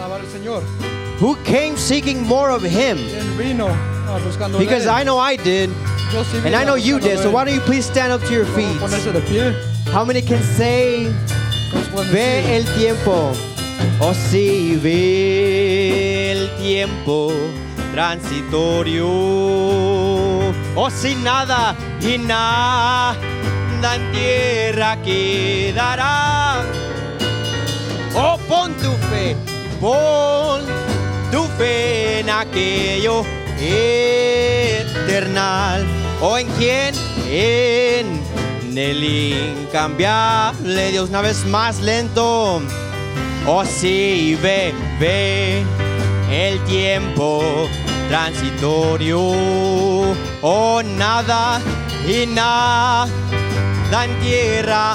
alabar al Señor. Who came seeking more of him? Because I know I did, and I know you did. So why don't you please stand up to your feet? How many can say, ve el tiempo? Oh, sí, ve el tiempo transitorio. Oh, sí, nada y nada en tierra quedará. Oh, pon tu fe en aquello eternal. ¿O en quién? En el incambiable Dios. Una vez más, lento. Oh sí, ve el tiempo transitorio. Oh, nada y nada en tierra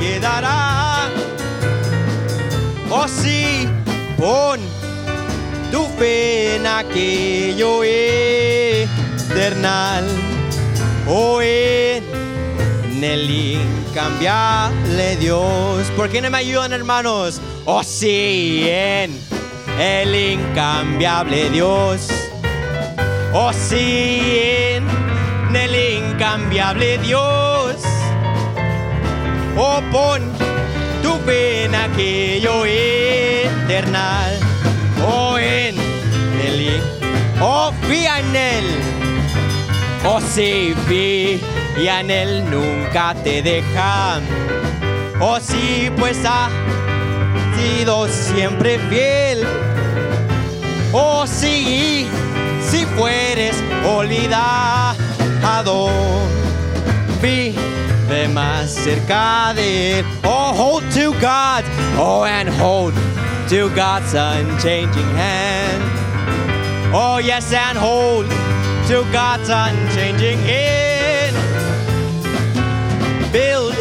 quedará. Oh sí, pon tu fe en aquello eternal, o en el incambiable Dios. ¿Por qué no me ayudan, hermanos? Oh sí, en el incambiable Dios. Oh sí, en el incambiable Dios. Oh, pon tu fe en aquello eternal. Oh, en él, oh, fía en él, oh, sí, fía en él, nunca te deja, oh, sí, pues ha sido siempre fiel, oh, sí, si fueres olvidado, vive más cerca de él, oh, hold to God, oh, and hold to God's unchanging hand. Oh yes, and hold to God's unchanging hand. Build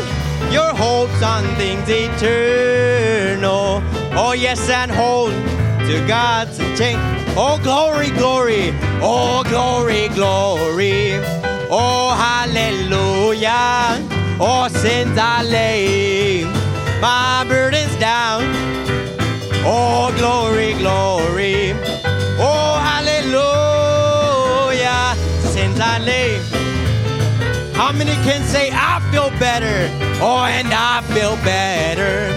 your hopes on things eternal. Oh yes, and hold to God's unchanging. Oh glory, glory. Oh glory, glory. Oh hallelujah. Oh since I lay my burdens down. Oh, glory, glory. Oh, hallelujah. Since I lay. How many can say, I feel better? Oh, and I feel better.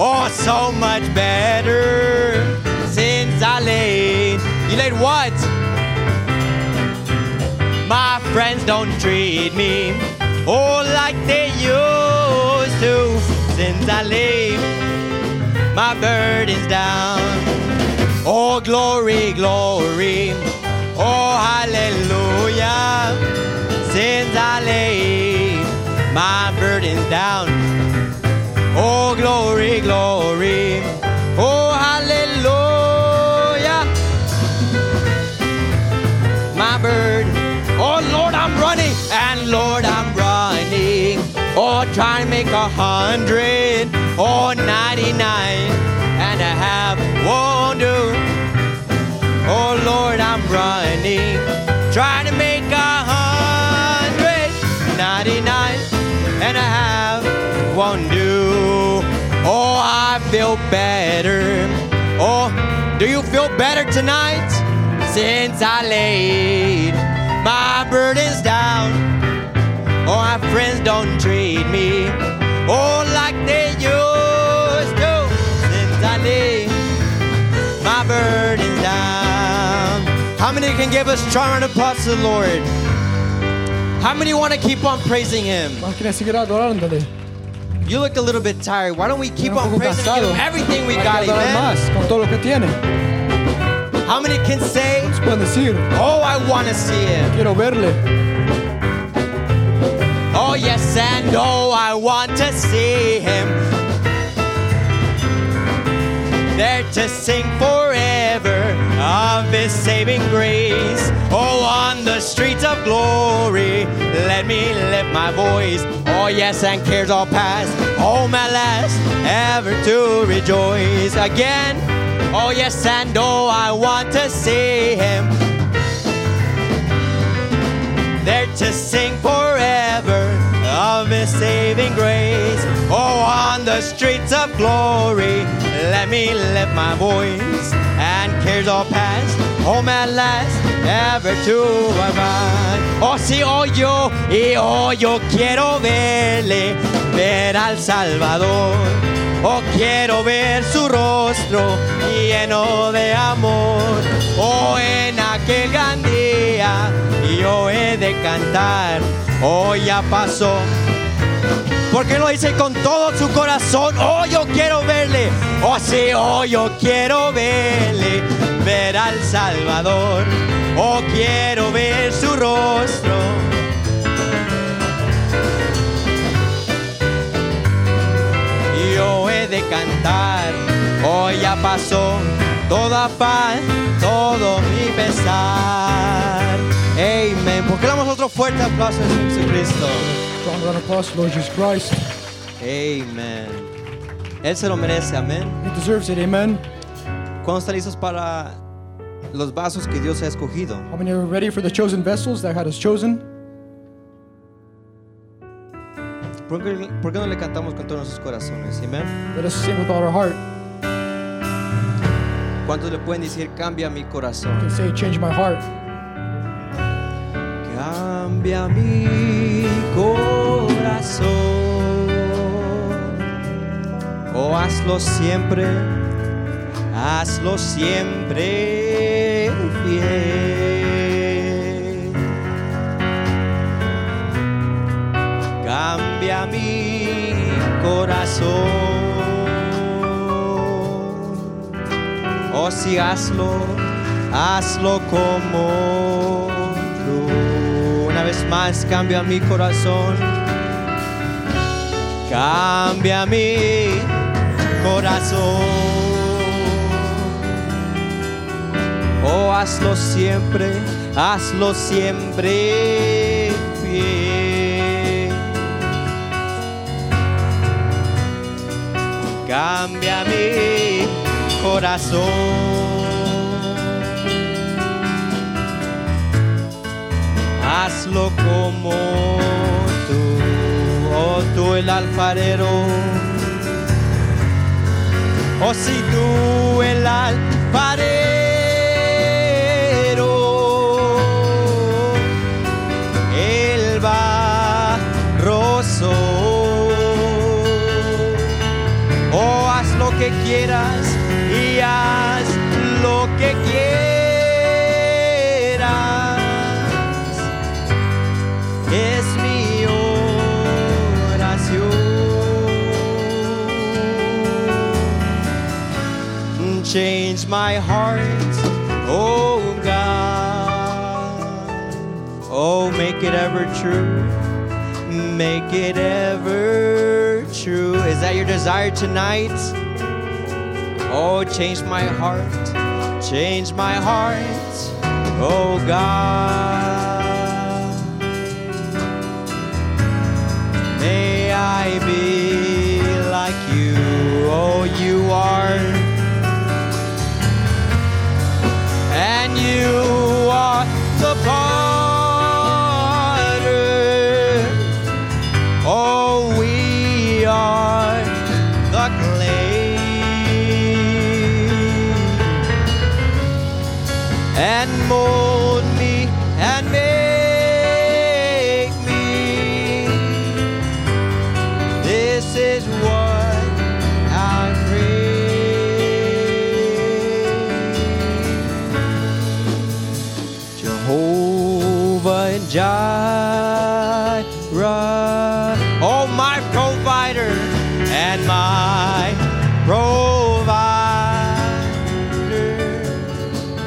Oh, so much better. Since I laid. You laid what? My friends don't treat me, oh, like they used to. Since I laid my burden's down. Oh, glory, glory. Oh, hallelujah. Since I lay my burden's down. Oh, glory, glory. Oh, hallelujah. My burden. Oh, Lord, I'm running. And Lord, I'm running. Oh, try to make 100. Oh, 99 and a half won't do. Oh, Lord, I'm running. Trying to make 100. 99 and a half won't do. Oh, I feel better. Oh, do you feel better tonight? Since I laid my burdens down. Oh, my friends don't treat me, oh, like they used to. Since I laid my burdens down. How many can give us strong applause to the Lord? How many want to keep on praising Him? You look a little bit tired. Why don't we keep on praising Him with everything we got, amen? How many can say, oh, I want to see Him? Oh yes, and oh, I want to see Him. There to sing forever of His saving grace. Oh, on the streets of glory, let me lift my voice. Oh yes, and cares all past, oh my last, ever to rejoice again. Oh yes, and oh, I want to see Him. There to sing forever of of His saving grace. Oh, on the streets of glory, let me lift my voice, and cares all past, home at last, ever to arrive. Oh, sí, oh, yo, y oh, yo quiero verle, ver al Salvador. Oh, quiero ver su rostro lleno de amor. Oh, en aquel gran día yo he de cantar. Oh, ya pasó. Porque lo dice con todo su corazón. Oh, yo quiero verle. Oh, sí, oh, yo quiero verle, ver al Salvador. Oh, quiero ver su rostro. Yo he de cantar. Oh, ya pasó toda paz, todo mi pesar. Amen. Proclamamos otro fuerte aplauso a Jesucristo. Strong round of applause, Lord Jesus Christ. Amen. Él se lo merece, amén. He deserves it, amen. ¿Cuándo están listos para los vasos que Dios ha escogido? How many are ready for the chosen vessels that God has chosen? ¿Por qué no le cantamos con todos nuestros corazones, amen? Let us sing with all our heart. ¿Cuántos le pueden decir, cambia mi corazón? Can say, change my heart. Cambia mi corazón. Oh, hazlo siempre, hazlo siempre fiel. Cambia mi corazón. Oh, sí, hazlo, hazlo como tú. Una vez más, cambia mi corazón. Cambia mi corazón. Oh, hazlo siempre fiel. Cambia mi corazón. Hazlo como tú, oh tú el alfarero. Oh, si tú el alfarero. Oh, haz lo que quieras y haz lo que quieras. Es mi oración. Change my heart, oh God. Oh, make it ever true. Make it ever true. Is that your desire tonight? Oh, change my heart. Change my heart, oh God. May I be like you, oh you are. And you are the part. And mold me and make me. This is what I crave. Jehovah Jireh, oh my provider and my provider.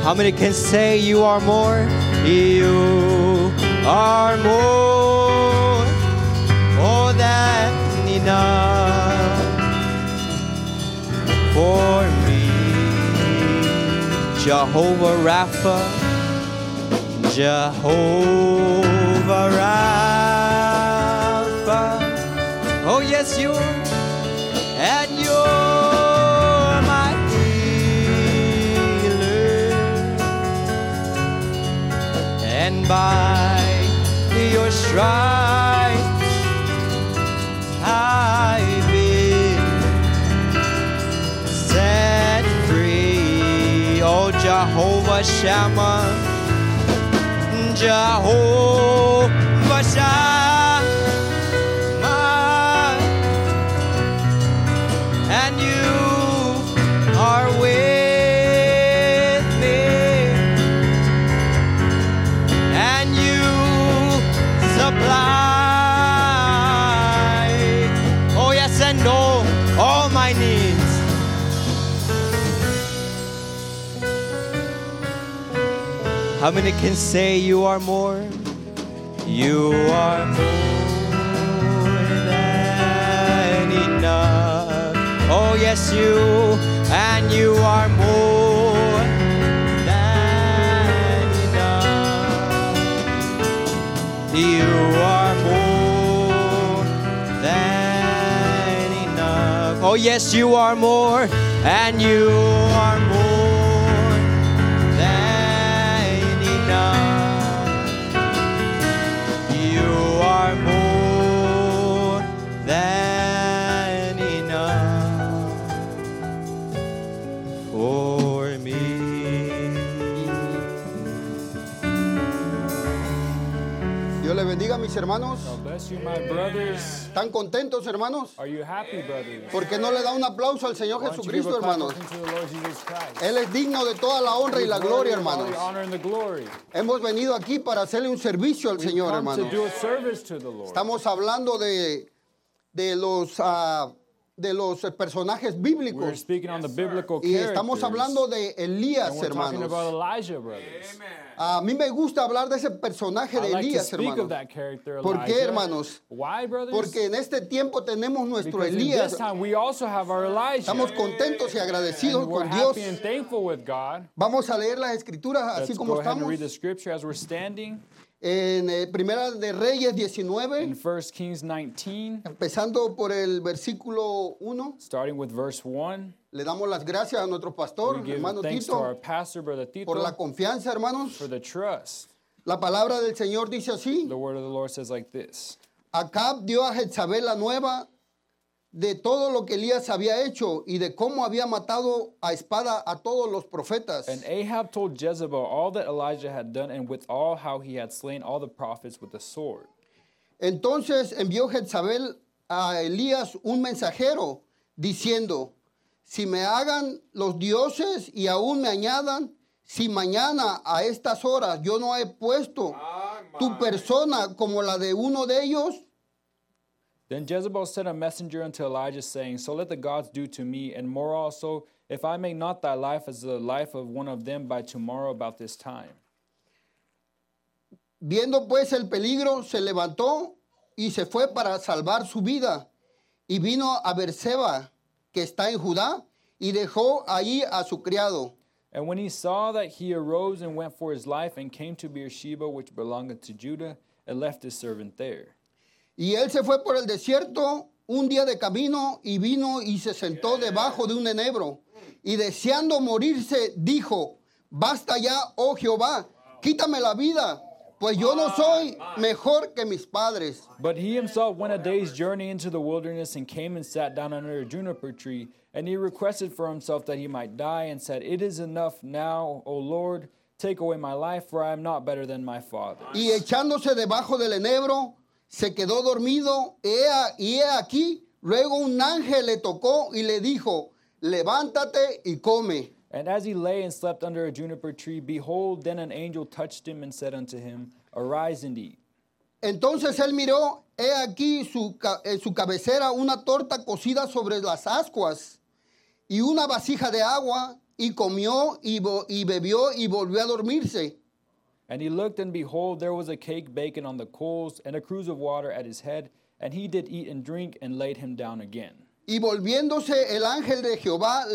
How many can say you are more? You are more, more than enough for me. Jehovah Rapha, Jehovah Rapha. Oh yes, you and you. And by your stripes call Jehovah Shammah, Jehovah Shammah, and you are with me, and you supply, oh yes and no, all my needs. How many can say you are more? You are more than enough. Oh yes, you, and you are more than enough. You are more than enough. Oh yes, you are more, and you are more. Mis hermanos, ¿están contentos, hermanos? ¿Por qué no le da un aplauso al Señor Jesucristo, hermanos? Él es digno de toda la honra y la gloria, hermanos. Hemos venido aquí para hacerle un servicio al Señor, hermanos. Estamos hablando de los personajes bíblicos y estamos hablando de Elías, hermanos. A mí me gusta hablar de ese personaje de Elías, hermanos. ¿Por qué, hermanos? Porque en este tiempo tenemos nuestro Elías. Estamos contentos y agradecidos con Dios. Vamos a leer las escrituras así como estamos. En Primera de Reyes 19, in 1 Kings 19, empezando por el versículo 1, starting with verse 1, le damos las gracias a nuestro pastor, hermano Tito, por la confianza, hermanos, for the trust. La palabra del Señor dice así, the word of the Lord says like this, Acab dio a Jezabel la nueva de todo lo que Elías había hecho y de cómo había matado a espada a todos los profetas. And Ahab told Jezebel all that Elijah had done and withal how he had slain all the prophets with the sword. Entonces envió Jezabel a Elías un mensajero diciendo, si me hagan los dioses y aún me añadan, si mañana a estas horas yo no he puesto tu persona como la de uno de ellos. Then Jezebel sent a messenger unto Elijah, saying, so let the gods do to me, and more also, if I make not thy life as the life of one of them by tomorrow about this time. Viendo pues el peligro, se levantó y se fue para salvar su vida. Y vino a Beersheba, que está en Judá, y dejó allí a su criado. And when he saw that, he arose and went for his life, and came to Beersheba, which belongeth to Judah, and left his servant there. Y él se fue por el desierto un día de camino y vino y se sentó debajo de un enebro. Y deseando morirse, dijo, basta ya, oh Jehová, quítame la vida, pues yo no soy mejor que mis padres. But he himself went a day's journey into the wilderness and came and sat down under a juniper tree. And he requested for himself that he might die and said, it is enough now, O Lord, take away my life, for I am not better than my father. Y echándose debajo del enebro, se quedó dormido, y he aquí, luego un ángel le tocó y le dijo, levántate y come. And as he lay and slept under a juniper tree, behold, then an angel touched him and said unto him, arise and eat. Entonces él miró, he aquí su cabecera una torta cocida sobre las ascuas y una vasija de agua, y comió y bebió y volvió a dormirse. And he looked, and behold, there was a cake baking on the coals, and a cruse of water at his head. And he did eat and drink, and laid him down again. Y volviéndose el ángel de Jehová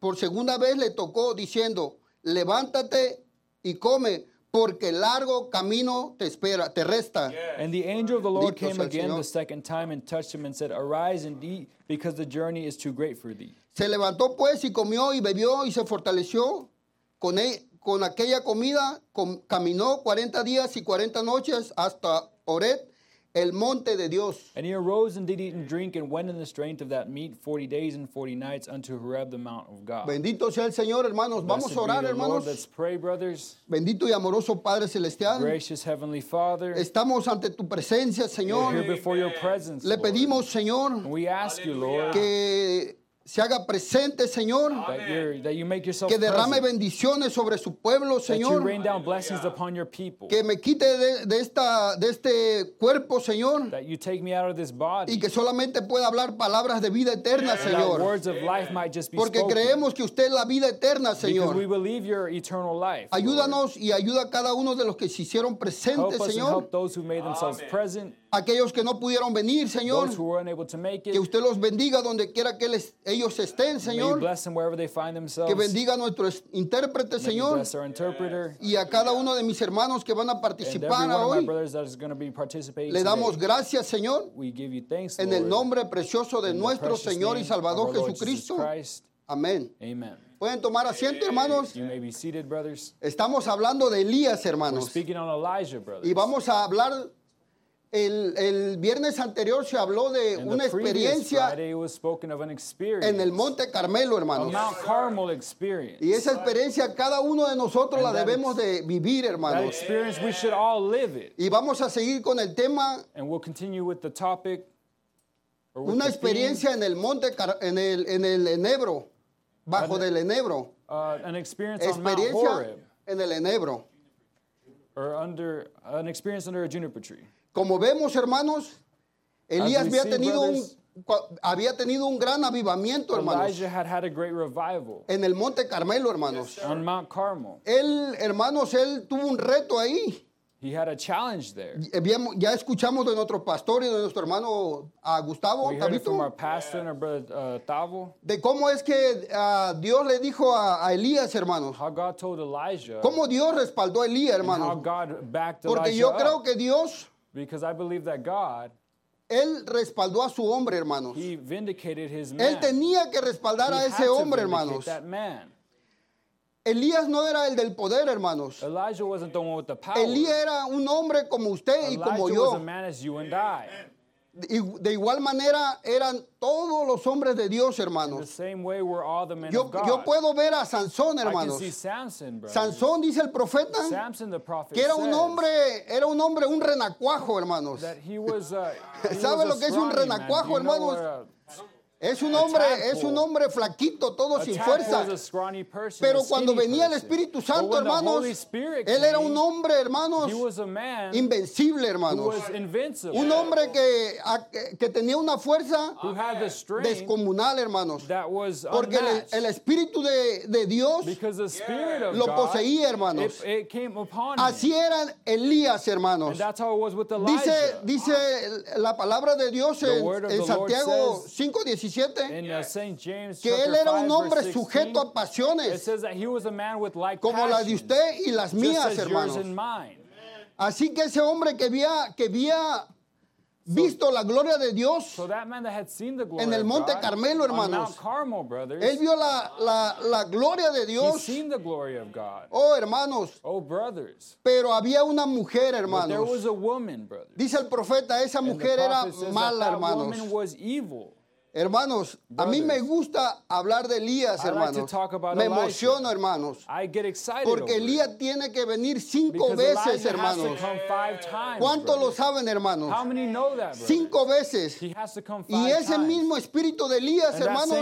por segunda vez le tocó, diciendo, levántate y come, porque largo camino te espera, te resta. And the angel of the Lord came again the second time, and touched him, and said, arise and eat, because the journey is too great for thee. Se levantó pues, y comió, y bebió, y se fortaleció con él. Con aquella comida caminó 40 días y 40 noches hasta Horeb, El monte de Dios. And he arose and did eat and drink and went in the strength of that meat 40 days and 40 nights unto Horeb the mount of God. Bendito sea el Señor, hermanos. Vamos a orar, hermanos. Let's pray, brothers. Bendito y amoroso Padre celestial. Gracious heavenly Father. Estamos ante tu presencia, Señor. We're here before your presence, Lord. Le pedimos, Señor. We ask you, Lord, que se haga presente, Señor. That you make yourself que derrame present. Bendiciones sobre su pueblo, Señor. Que me quite de este cuerpo, Señor. That you take me out of this body. Y que solamente pueda hablar palabras de vida eterna, Señor. Words of life might just be porque spoken. Creemos que usted es la vida eterna, Señor. We believe your eternal life, ayúdanos Lord. Y ayuda a cada uno de los que se hicieron presentes, Señor. Aquellos que no pudieron venir, Señor. Que usted los bendiga donde quiera que ellos estén, Señor. Que bendiga a nuestro intérprete, Señor. Y a cada uno de mis hermanos que van a participar hoy. Le damos gracias, Señor. En el nombre precioso de nuestro Señor y Salvador Jesucristo. Amén. Pueden tomar asiento, hermanos. Seated, estamos hablando de Elías, hermanos. Elijah, y vamos a hablar... El viernes anterior se habló de una experiencia en el Monte Carmelo, hermanos. Y esa experiencia cada uno de nosotros la debemos de vivir, hermanos. Y vamos a seguir con el tema. Una experiencia en el Monte en el Enebro, bajo del Enebro. Experiencia en el Enebro. An experience under a juniper tree. Como vemos, hermanos, Elías había tenido un gran avivamiento, hermanos. Elijah had a great revival. En el Monte Carmelo, hermanos. On Mount Carmel. Él tuvo un reto ahí. He had a challenge there. Ya escuchamos de nuestro pastor y de nuestro hermano Gustavo. We heard it from our pastor and our brother Tavo. De cómo es que Dios le dijo a Elías, hermanos. How God told Elijah. Cómo Dios respaldó a Elías, hermanos. How God backed Elijah. Porque yo creo que Dios. Because I believe that God. Él respaldó a su hombre, hermanos. He vindicated his man. Él tenía que respaldar a ese hombre, hermanos. That man. Elías no era el del poder, hermanos. Elijah wasn't the one with the power. Elías era un hombre como usted y como yo. Was a man as you and I. Y de igual manera eran todos los hombres de Dios, hermanos. Yo puedo ver a Sansón, hermanos. Sansón, dice el profeta, que era un hombre, un renacuajo, hermanos. ¿Sabe lo que es un renacuajo, hermanos? Es un hombre flaquito, todo sin fuerza. Pero cuando venía el Espíritu Santo, hermanos, él era un hombre, hermanos, invencible, hermanos. Un hombre que tenía una fuerza descomunal, hermanos. Porque el Espíritu de Dios lo poseía, hermanos. Así era Elías, hermanos. Dice la palabra de Dios en Santiago 5:17. Que él era un hombre sujeto a pasiones como las de usted y las mías, hermanos. Así que ese hombre que había visto la gloria de Dios en el Monte Carmelo, hermanos. Él vio la gloria de Dios. Oh, hermanos. Pero había una mujer, hermanos. Dice el profeta, esa mujer era mala, hermanos. Hermanos, a mí me gusta hablar de Elías, hermanos. Me emociono, hermanos. Porque Elías tiene que venir 5 veces, hermanos. ¿Cuántos lo saben, hermanos? 5 veces. Y ese mismo espíritu de Elías, hermanos,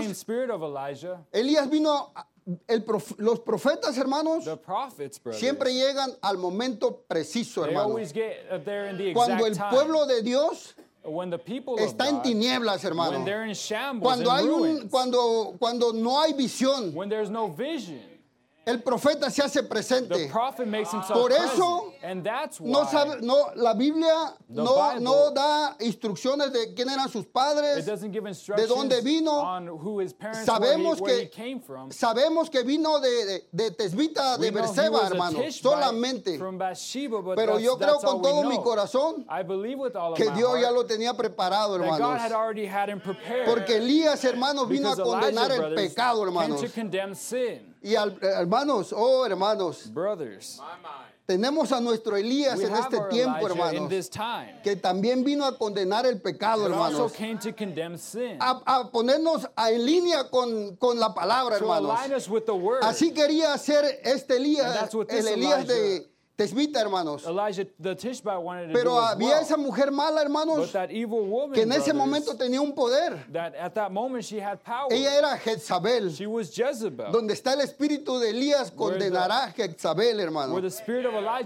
Elías vino... Los profetas, hermanos, siempre llegan al momento preciso, hermanos. Cuando el pueblo de Dios... está en tinieblas, hermano. Cuando no hay visión, el profeta se hace presente. Por eso la Biblia no da instrucciones de quién eran sus padres, de dónde vino. Sabemos que vino de Tishbite, de Beersheba, hermano, solamente. Pero yo creo con todo mi corazón que Dios ya lo tenía preparado, hermanos. Porque Elías, hermanos, vino a condenar el pecado, hermanos. Y hermanos, hermanos. Brothers. Tenemos a nuestro Elías en este tiempo, hermanos, que también vino a condenar el pecado, hermanos, a ponernos en línea con la palabra, hermanos. Así quería hacer este Elías, el Elías de Tishbite, hermanos. Elijah, the Tishbite wanted to Pero había esa mujer mala, hermanos, que en ese momento tenía un poder. Ella era Jezabel. She was Jezebel. Donde está el espíritu de Elías condenará a Jezabel, hermanos.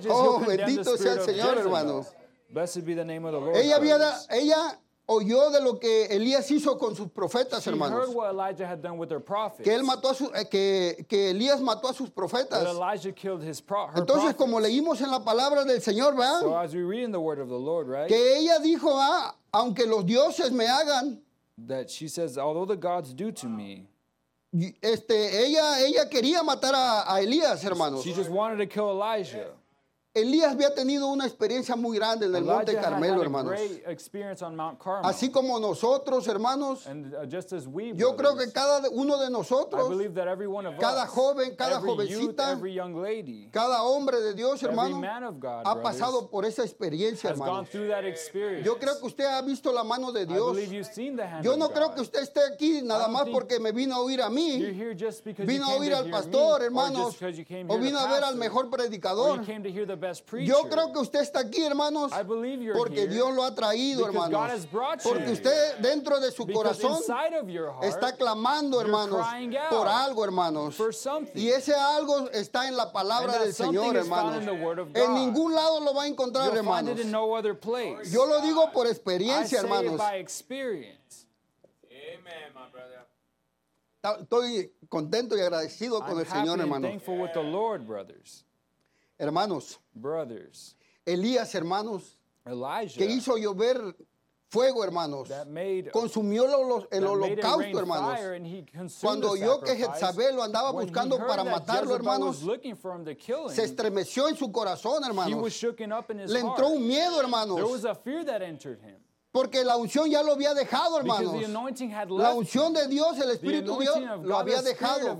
Oh, bendito sea el Señor, hermanos. Ella oyó de lo que Elías hizo con sus profetas, hermanos. Que él mató a que Elías mató a sus profetas. Entonces, como leímos en la palabra del Señor, ¿verdad? Que ella dijo, aunque los dioses me hagan, ella quería matar a Elías, hermanos. She just wanted to kill Elijah. Elías había tenido una experiencia muy grande en el Monte Carmelo, hermanos. Así como nosotros, hermanos, yo creo que cada uno de nosotros, cada joven, cada jovencita, cada hombre de Dios, hermano, ha pasado por esa experiencia, hermanos. Yo creo que usted ha visto la mano de Dios. Yo no creo que usted esté aquí nada más porque me vino a oír a mí, vino a oír al pastor, hermanos, o vino a ver al mejor predicador. Yo creo que usted está aquí, hermanos, porque Dios lo ha traído, hermanos. Porque usted dentro de su corazón está clamando, hermanos, por algo, hermanos. Y ese algo está en la palabra del Señor, hermanos. En ningún lado lo va a encontrar, hermanos. Yo lo digo por experiencia, hermanos. Estoy contento y agradecido con el Señor, hermanos. Hermanos, Elías, hermanos, Elijah, que hizo llover fuego, hermanos, consumió el holocausto, hermanos. Cuando oyó que Jezabel lo andaba buscando para matarlo, hermanos, se estremeció en su corazón, hermanos. Le entró un miedo, hermanos. Porque la unción ya lo había dejado, hermanos. La unción de Dios, el Espíritu de Dios, lo había dejado.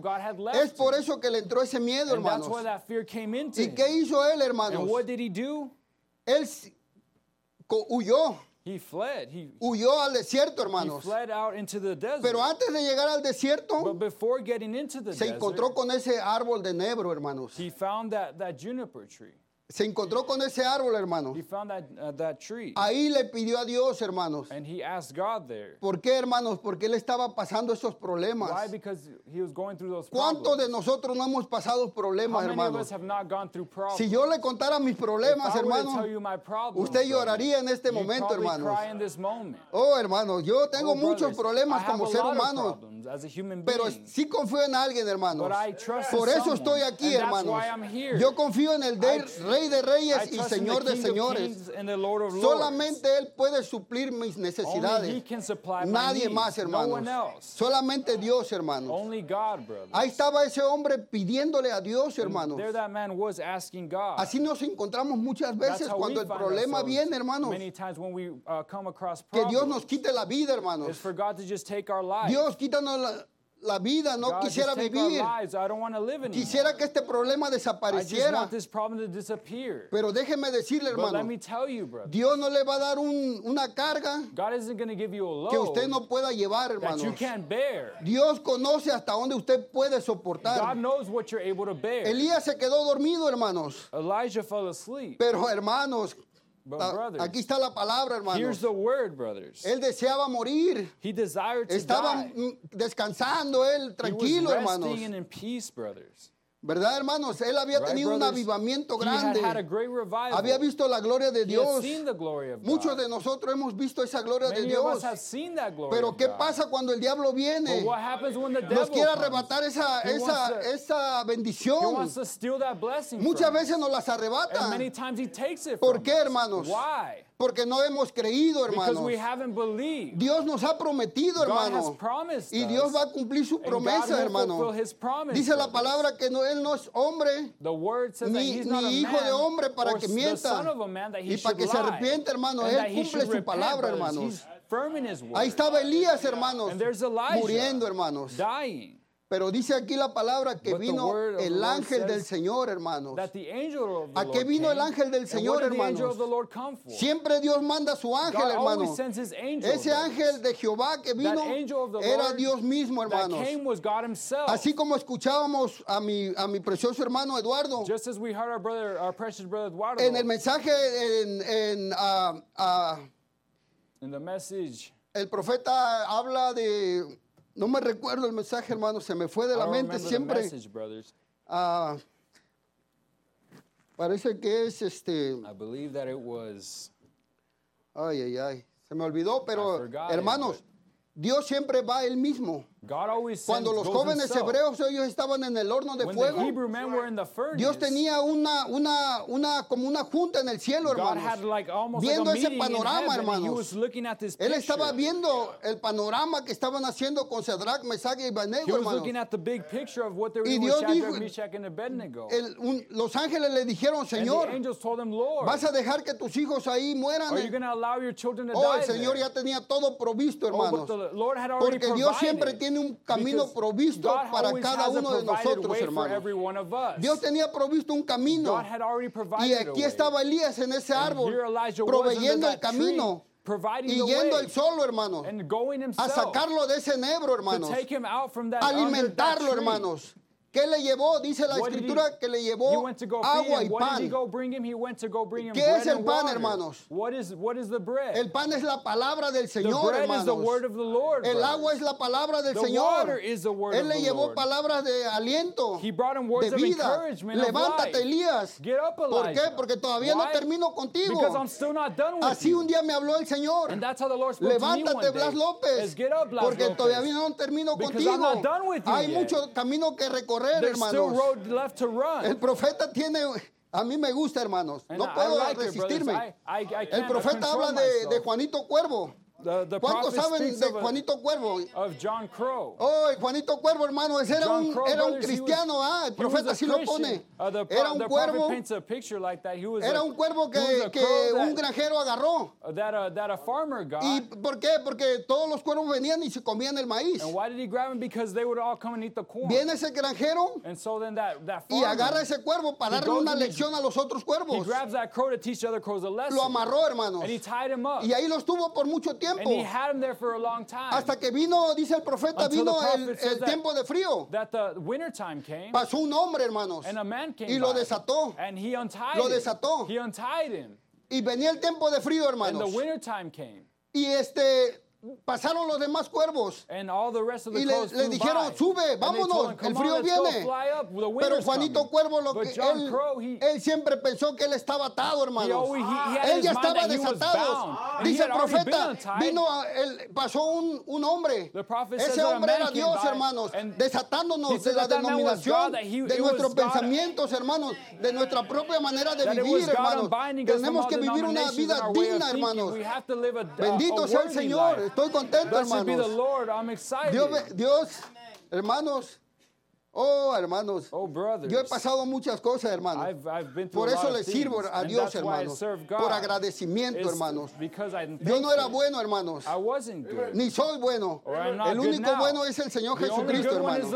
Es por eso que le entró ese miedo, hermanos. ¿Y qué hizo él, hermanos? Él huyó. Huyó al desierto, hermanos. Pero antes de llegar al desierto, se encontró con ese árbol de enebro, hermanos. Se encontró con ese árbol, hermano. Ahí le pidió a Dios, hermanos. ¿Por qué, hermanos? Porque él estaba pasando esos problemas. ¿Cuántos de nosotros no hemos pasado problemas, hermanos? Si yo le contara mis problemas, hermanos, usted lloraría en este momento, hermanos. Oh, hermanos, yo tengo muchos problemas como ser humano. Pero sí confío en alguien, hermanos. Por eso estoy aquí, hermanos. Yo confío en el Rey de Reyes y Señor de Señores. Solamente Él puede suplir mis necesidades. Nadie más, hermanos. Solamente Dios, hermanos. Ahí estaba ese hombre pidiéndole a Dios, hermanos. Así nos encontramos muchas veces cuando el problema viene, hermanos. Que Dios nos quite la vida, hermanos. Dios, quítanos la vida, no God, quisiera vivir. Quisiera que este problema desapareciera. Pero déjeme decirle, hermano, Dios no le va a dar una carga que usted no pueda llevar, hermanos. Dios conoce hasta dónde usted puede soportar. Elías se quedó dormido, hermanos. Pero, hermanos, aquí está la palabra, hermanos. Él deseaba morir. Estaba descansando él, tranquilo, hermanos. ¿Verdad, hermanos? Él había tenido un avivamiento grande. Había visto la gloria de Dios. Muchos de nosotros hemos visto esa gloria de Dios. Pero ¿qué pasa cuando el diablo viene? Nos quiere arrebatar esa bendición. Muchas veces nos las arrebata. ¿Por qué, hermanos? Porque no hemos creído, hermanos. Dios nos ha prometido, hermanos. Y Dios va a cumplir su promesa, hermanos. Dice la palabra que Él no es hombre, ni hijo de hombre para que mienta y para que se arrepienta, hermanos. Él cumple su palabra, hermanos. Ahí estaba Elías, hermanos, muriendo, hermanos. Pero dice aquí la palabra que vino el ángel del Señor, hermanos. ¿A qué vino el ángel del Señor, hermanos? Siempre Dios manda a su ángel, hermanos. Ese ángel de Jehová que vino era Dios mismo, hermanos. Así como escuchábamos a mi precioso hermano Eduardo, en el mensaje el profeta habla de... No me recuerdo el mensaje, hermano. Se me fue de la mente siempre. Message, parece que es I believe that it was... Ay, ay, ay. Se me olvidó, pero hermanos, Dios siempre va él mismo. Cuando los jóvenes hebreos ellos estaban en el horno de fuego, Dios tenía una como una junta en el cielo, hermanos, viendo ese panorama, hermanos. Él estaba viendo el panorama que estaban haciendo con Sadrach, Mesach y Abednego, hermanos. Y Dios dijo, los ángeles le dijeron, Señor, ¿vas a dejar que tus hijos ahí mueran? Oh, el Señor ya tenía todo provisto, hermanos, porque Dios siempre tiene un camino provisto para cada uno de nosotros, hermanos. Dios tenía provisto un camino. Y aquí estaba Elías en ese árbol, proveyendo el camino. Y yendo él solo, hermanos, a sacarlo de ese enebro, hermanos, alimentarlo, hermanos. ¿Qué le llevó? Dice la Escritura que le llevó agua y pan. ¿Qué es el pan, hermanos? El pan es la palabra del Señor, hermanos. El agua es la palabra del Señor. Él le llevó palabras de aliento, de vida. Levántate, Elías. ¿Por qué? Porque todavía no termino contigo. Así un día me habló el Señor. Levántate, Blas López, porque todavía no termino contigo. Hay mucho camino que recorrer. El profeta tiene, a mí me gusta, hermanos, no puedo resistirme. El profeta habla de Juanito Cuervo. ¿Cuántos saben de Juanito Cuervo? Oh, Juanito Cuervo, hermano, ese era un cristiano, el profeta sí lo pone. Era un cuervo que un granjero agarró. ¿Y por qué? Porque todos los cuervos venían y se comían el maíz. Viene ese granjero y agarra ese cuervo para darle una lección a los otros cuervos. Lo amarró, hermanos, y ahí los tuvo por mucho tiempo. And he had him there for a long time. Hasta que vino, dice el profeta, el tiempo de frío. Came, pasó un hombre, hermanos, y lo desató. And he untied lo desató. He untied him. Y venía el tiempo de frío, hermanos. And the winter time came. Y pasaron los demás cuervos y le dijeron, sube, vámonos, el frío viene. Pero Juanito Cuervo, él siempre pensó que él estaba atado, hermanos. Él ya estaba desatado. Dice el profeta, pasó un hombre. Ese hombre era Dios, hermanos, desatándonos de la denominación, de nuestros pensamientos, hermanos, de nuestra propia manera de vivir, hermanos. Tenemos que vivir una vida digna, hermanos. Bendito sea el Señor. Estoy contento, hermanos. Dios, hermanos. Oh, hermanos. Yo he pasado muchas cosas, hermanos. Por eso le sirvo a Dios, hermanos. Por agradecimiento, hermanos. Yo no era bueno, hermanos. Ni soy bueno. El único bueno es el Señor Jesucristo, hermanos.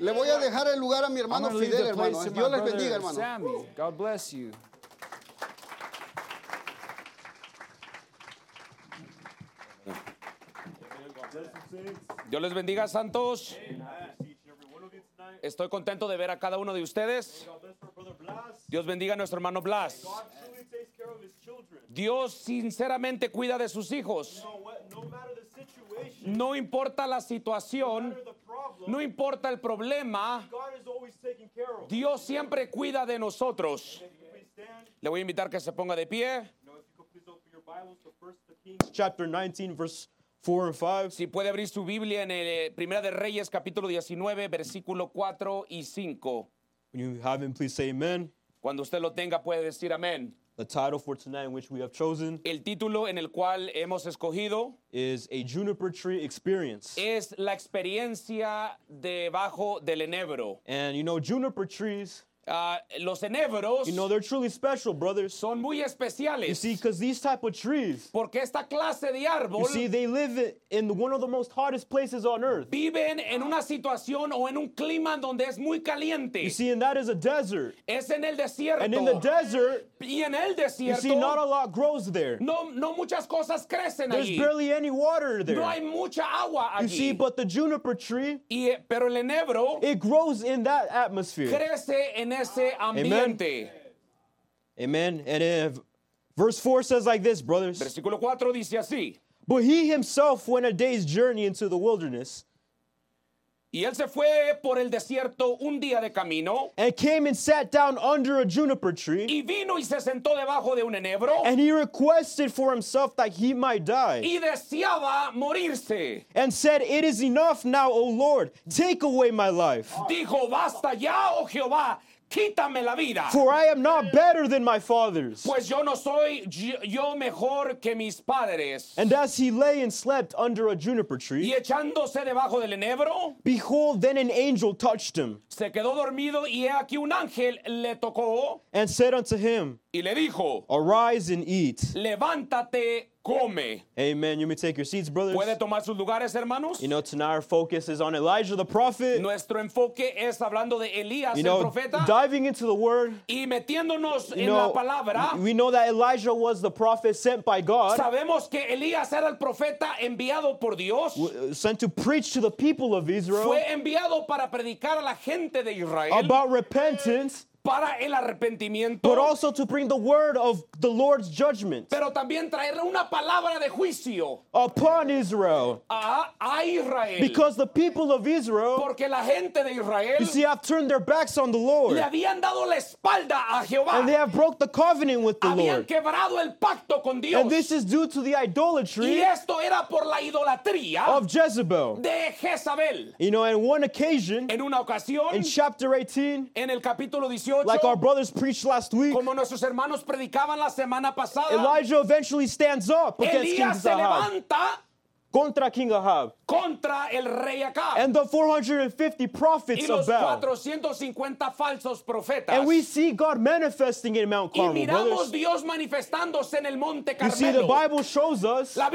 Le voy a dejar el lugar a mi hermano Fidel, hermanos. Dios les bendiga, hermanos. God bless you. Dios les bendiga, santos. Estoy contento de ver a cada uno de ustedes. Dios bendiga a nuestro hermano Blas. Dios sinceramente cuida de sus hijos. No importa la situación, no importa el problema, Dios siempre cuida de nosotros. Le voy a invitar que se ponga de pie. Chapter 19, verse 4 and 5. Si puede abrir su Biblia en Primera de Reyes, capítulo 19, versículo 4 y 5. When you have him, please say amen. Cuando usted lo tenga, puede decir amén. The title for tonight in which we have chosen. El título en el cual hemos escogido is A Juniper Tree Experience. Es la experiencia debajo del enebro. And you know, juniper trees Los enebros, you know, they're truly special, brothers. Son muy especiales. You see, because these type of trees, porque esta clase de árbol, you see, they live in one of the most hottest places on earth. Viven en una situación o en un clima donde es muy caliente. You see, and that is a desert. Es en el desierto. And in the desert, y en el desierto, you see, not a lot grows there. No muchas cosas crecen There's allí. Barely any water there. No hay mucha agua allí. You see, but the juniper tree, pero el enebro, it grows in that atmosphere. Crece en ese ambiente. Amen. And if, verse 4 says like this, brothers. Versículo 4 dice así. But he himself went a day's journey into the wilderness. Y él se fue por el desierto un día de camino. And came and sat down under a juniper tree. Y vino y se sentó debajo de un enebro. And he requested for himself that he might die. Y deseaba morirse. And said, "It is enough now, O Lord. Take away my life." Dijo, "Basta ya, oh Jehová. Quítame la vida. For I am not better than my fathers." Pues yo no soy yo mejor que mis padres. And as he lay and slept under a juniper tree, y echándose debajo del enebro, behold, then an angel touched him. Se quedó dormido y he aquí un ángel le tocó. And said unto him, y le dijo, "Arise and eat." Levántate, come. Amen. You may take your seats, brothers. ¿Puede tomar sus lugares, hermanos? You know, tonight our focus is on Elijah the prophet. Nuestro enfoque es hablando de Elías, you know, el profeta. Diving into the word. Y metiéndonos en la palabra. We know that Elijah was the prophet sent by God. Sabemos que Elías era el profeta enviado por Dios. Sent to preach to the people of Israel. Fue enviado para predicar a la gente de Israel. About repentance. Para el arrepentimiento, but also to bring the word of the Lord's judgment, pero también traer una palabra de juicio, upon Israel, a Israel, because the people of Israel, porque la gente de Israel, you see, have turned their backs on the Lord, le habían dado la espalda a Jehová, and they have broke the covenant with the Lord, habían quebrado el pacto con Dios, and this is due to the idolatry, y esto era por la idolatría, of Jezebel, de Jezabel. You know, on one occasion, en una ocasión, in chapter 18, en el capítulo 18, like our brothers preached last week, como nuestros hermanos predicaban la semana pasada, Elijah eventually stands up against King Ahab. Contra King Ahab. Contra el rey Ahab. And the 450 prophets of Baal. Y los 450 falsos profetas. And we see God manifesting in Mount Carmel. Y miramos Dios manifestándose en el Monte Carmelo. You see, the Bible shows us that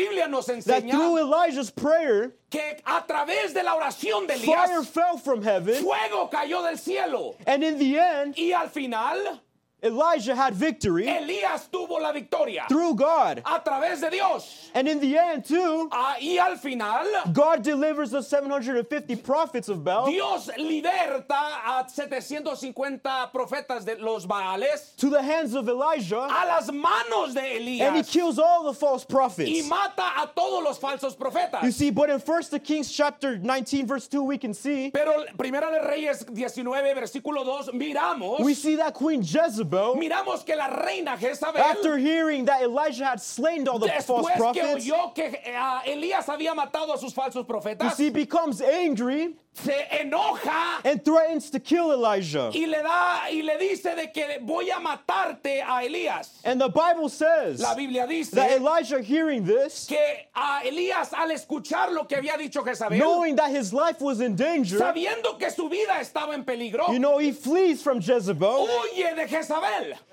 through Elijah's prayer, que a través de la oración de Elías, fire fell from heaven, fuego cayó del cielo, and in the end, y al final, Elijah had victory. Elías tuvo la victoria. Through God. A través de Dios. And in the end, too, y al final, God delivers the 750 prophets of Baal. Dios liberta a 750 profetas de los Baales. To the hands of Elijah. A las manos de Elías. And he kills all the false prophets. Y mata a todos los falsos profetas. You see, but in 1 Kings chapter 19, verse 2, we can see. Pero Primera de Reyes 19, versículo 2, miramos. We see that Queen Jezebel, miramos que la reina Jezabel, after hearing that Elijah had slain all the false prophets, que oyó que Elías había matado a sus falsos profetas, he becomes angry, se enoja, and threatens to kill Elijah. Y le dice de que voy a matarte a Elías. And the Bible says, la Biblia dice, that Elijah hearing this, que a Elías al escuchar lo que había dicho Jezabel, knowing that his life was in danger, sabiendo que su vida estaba en peligro, you know, he flees from Jezebel. Huye de Jezabel.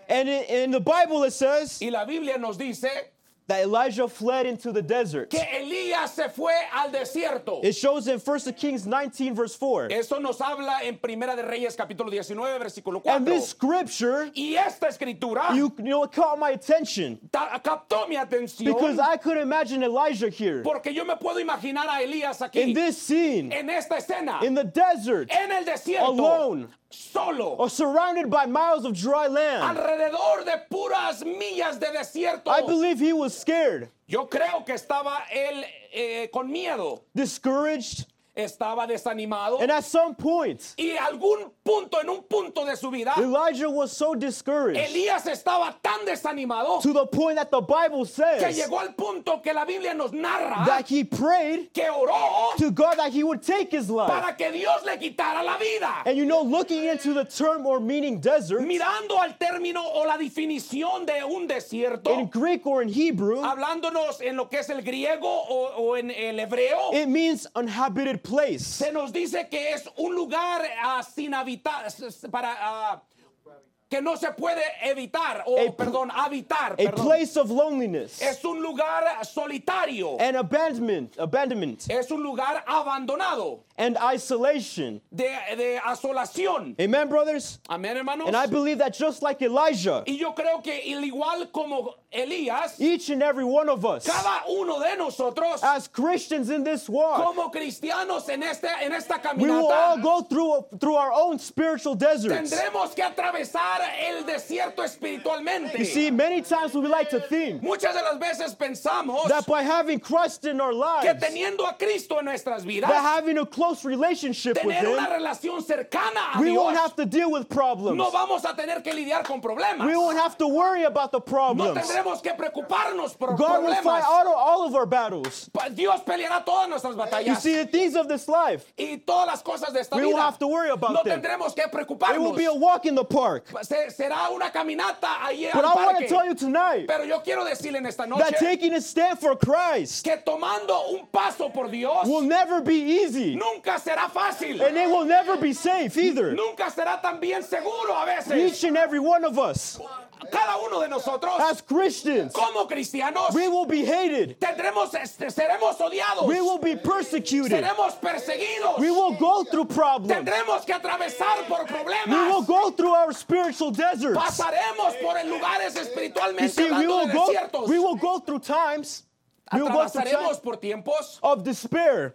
And in the Bible it says, y la Biblia nos dice, that Elijah fled into the desert. Que Elías se fue al desierto. It shows in 1 Kings 19, verse 4. Esto nos habla en Primera de Reyes, capítulo 19, versículo 4. And this scripture, y esta escritura, you know, it caught my attention. Captó mi atención. Because I could imagine Elijah here. Porque yo me puedo imaginar a Elías aquí. In this scene. En esta escena. In the desert. En el desierto. Alone. Solo. Or surrounded by miles of dry land. Alrededor de puras millas de desierto. I believe he was scared. Yo creo que estaba él con miedo. Discouraged. Estaba desanimado. And at some point, y algún punto, en un punto de su vida, Elijah was so discouraged. Elías estaba tan desanimado. To the point that the Bible says, que llegó al punto que la Biblia nos narra, that he prayed, que oró, to God that he would take his life. Para que Dios le quitara la vida. And you know, looking into the term or meaning desert, mirando al término o la definición de un desierto, in Greek or in Hebrew, hablándonos en lo que es el griego o en el hebreo, it means uninhabited place. Se nos dice que es un lugar sin habitar, para Que no se puede evitar, o perdón, habitar. A place of loneliness. Es un lugar solitario. And abandonment. Es un lugar abandonado. And isolation. De asolación. Amen, brothers. Amen, hermanos. And I believe that just like Elijah. Y yo creo que igual como Elías. Each and every one of us. Cada uno de nosotros. As Christians in this walk. Como cristianos en esta caminata. We will all go through our own spiritual deserts. Tendremos que atravesar el desierto espiritualmente. You see, many times we like to think that by having Christ in our lives, que teniendo a Cristo en nuestras vidas, by having a close relationship with Him, we won't have to deal with problems. No vamos a tener que lidiar con problemas. We won't have to worry about the problems. No tendremos que preocuparnos por God problemas. Will fight all of our battles. Dios peleará todas nuestras batallas. You see, the things of this life, y todas las cosas de esta we won't have to worry about no them. Tendremos que preocuparnos. It will be a walk in the park. Será una caminata allí al parque. But I want to tell you tonight, pero yo quiero decirle en esta noche, that taking a stand for Christ, que tomando un paso por Dios, will never be easy. Nunca será fácil. And it will never be safe either. Nunca será tan bien seguro a veces. Each and every one of us, cada uno de nosotros, as Christians, como cristianos, we will be hated. Seremos odiados. We will be persecuted. Seremos perseguidos. We will go through problems. Tendremos que atravesar por problemas. We will go through our spiritual deserts. Pasaremos por lugares espiritualmente. You see, we will go through times. We will go through times por tiempos of despair.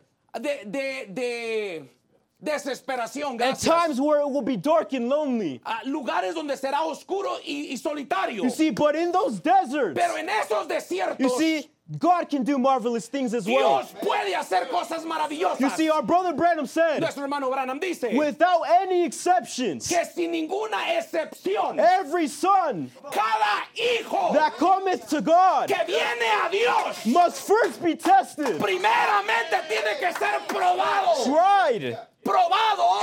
Desesperación, gracias. At times where it will be dark and lonely. Lugares donde será oscuro y solitario. You see, but in those deserts, pero en esos desiertos, you see, God can do marvelous things as well. Dios puede hacer cosas maravillosas. You see, our brother Branham said, nuestro hermano Branham dice, without any exceptions, que sin ninguna excepción, every son, cada hijo, that cometh to God, que viene a Dios, must first be tested. Primeramente tiene que ser probado. Tried.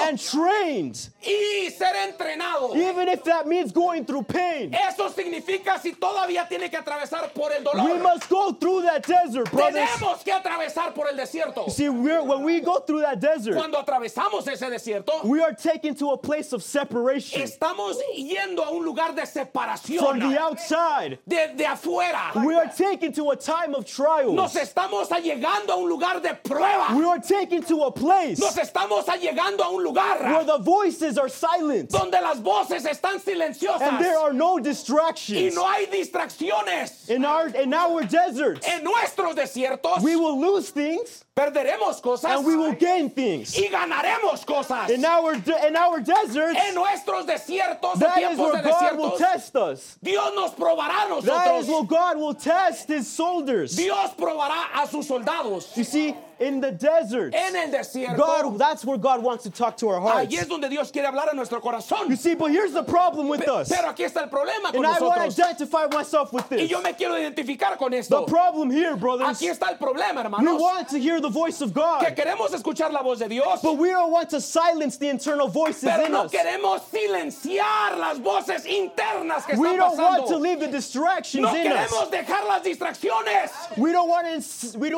And trained. Y ser entrenado. Even if that means going through pain. Eso significa si todavía tiene que atravesar por el dolor. We must go through that desert, brothers. Tenemos que atravesar por el desierto. You see, when we go through that desert, cuando atravesamos ese desierto, we are taken to a place of separation. Estamos yendo a un lugar de separación. From the outside. De afuera. We are taken to a time of trials. Nos estamos llegando a un lugar de prueba. We are taken to a place. Nos estamos llegando a un lugar where the voices are silent, donde las voces están silenciosas, and there are no distractions. Y no hay distracciones. In our deserts, en nuestros desiertos, we will lose things, perderemos cosas, and we will gain things. Y ganaremos cosas. In our deserts, en nuestros desiertos, that is where God will test us. Dios nos probará a nosotros. That is where God will test His soldiers. Dios probará a sus soldados. You see, in the desert, en el desierto, God, that's where God wants to talk to our hearts. Ahí es donde Dios quiere hablar a nuestro corazón. You see, but here's the problem with us. Pero aquí está el problema con nosotros. And I want to identify myself with this. Y yo me quiero identificar con esto. The problem here, brothers. Aquí está el problema, hermanos. We want to hear the voice of God. Que queremos escuchar la voz de Dios. But we don't want to silence the internal voices in us. Pero no queremos silenciar las voces internas que están pasando. We don't want to leave the distractions in us. No queremos dejar las distracciones. We don't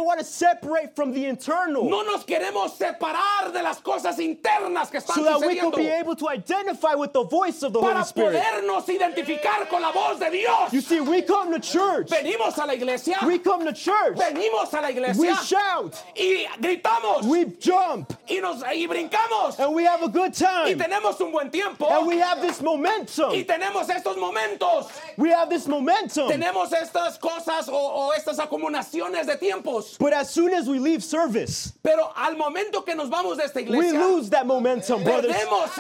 want to separate from the internal. No nos queremos separar de las cosas internas que están sucediendo. So that we can be able to identify with the voice of the Holy Spirit. Para podernos identificar con la voz de Dios. You see, we come to church. Venimos a la iglesia. We come to church. Venimos a la iglesia. We shout. Y gritamos. We jump. Y brincamos. And we have a good time. Y tenemos un buen tiempo. And we have this momentum. Y tenemos estos momentos. We have this momentum. Tenemos estas cosas o estas acumulaciones de tiempos. But as soon as we leave service, pero al momento que nos vamos de esta iglesia, we lose that momentum, brothers. Perdemos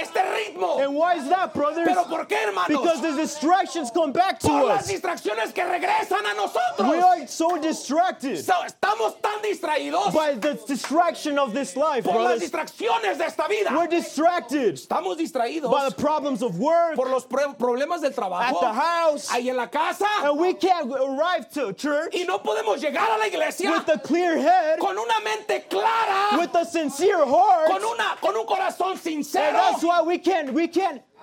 este ritmo. And why is that, brothers? ¿Pero por qué, hermanos? Because the distractions come back to por us. Las distracciones que regresan a nosotros. We are so distracted. Estamos tan distraídos by the distraction of this life, por brothers. Las distracciones de esta vida. We're distracted. Estamos distraídos by the problems of work. Por los problemas del trabajo. At the house. Ahí en la casa. And we can't arrive to church. Y no podemos llegar a la iglesia with a clear head. Con una mente clara, with a sincere heart, con un corazón sincero. And that's why we can't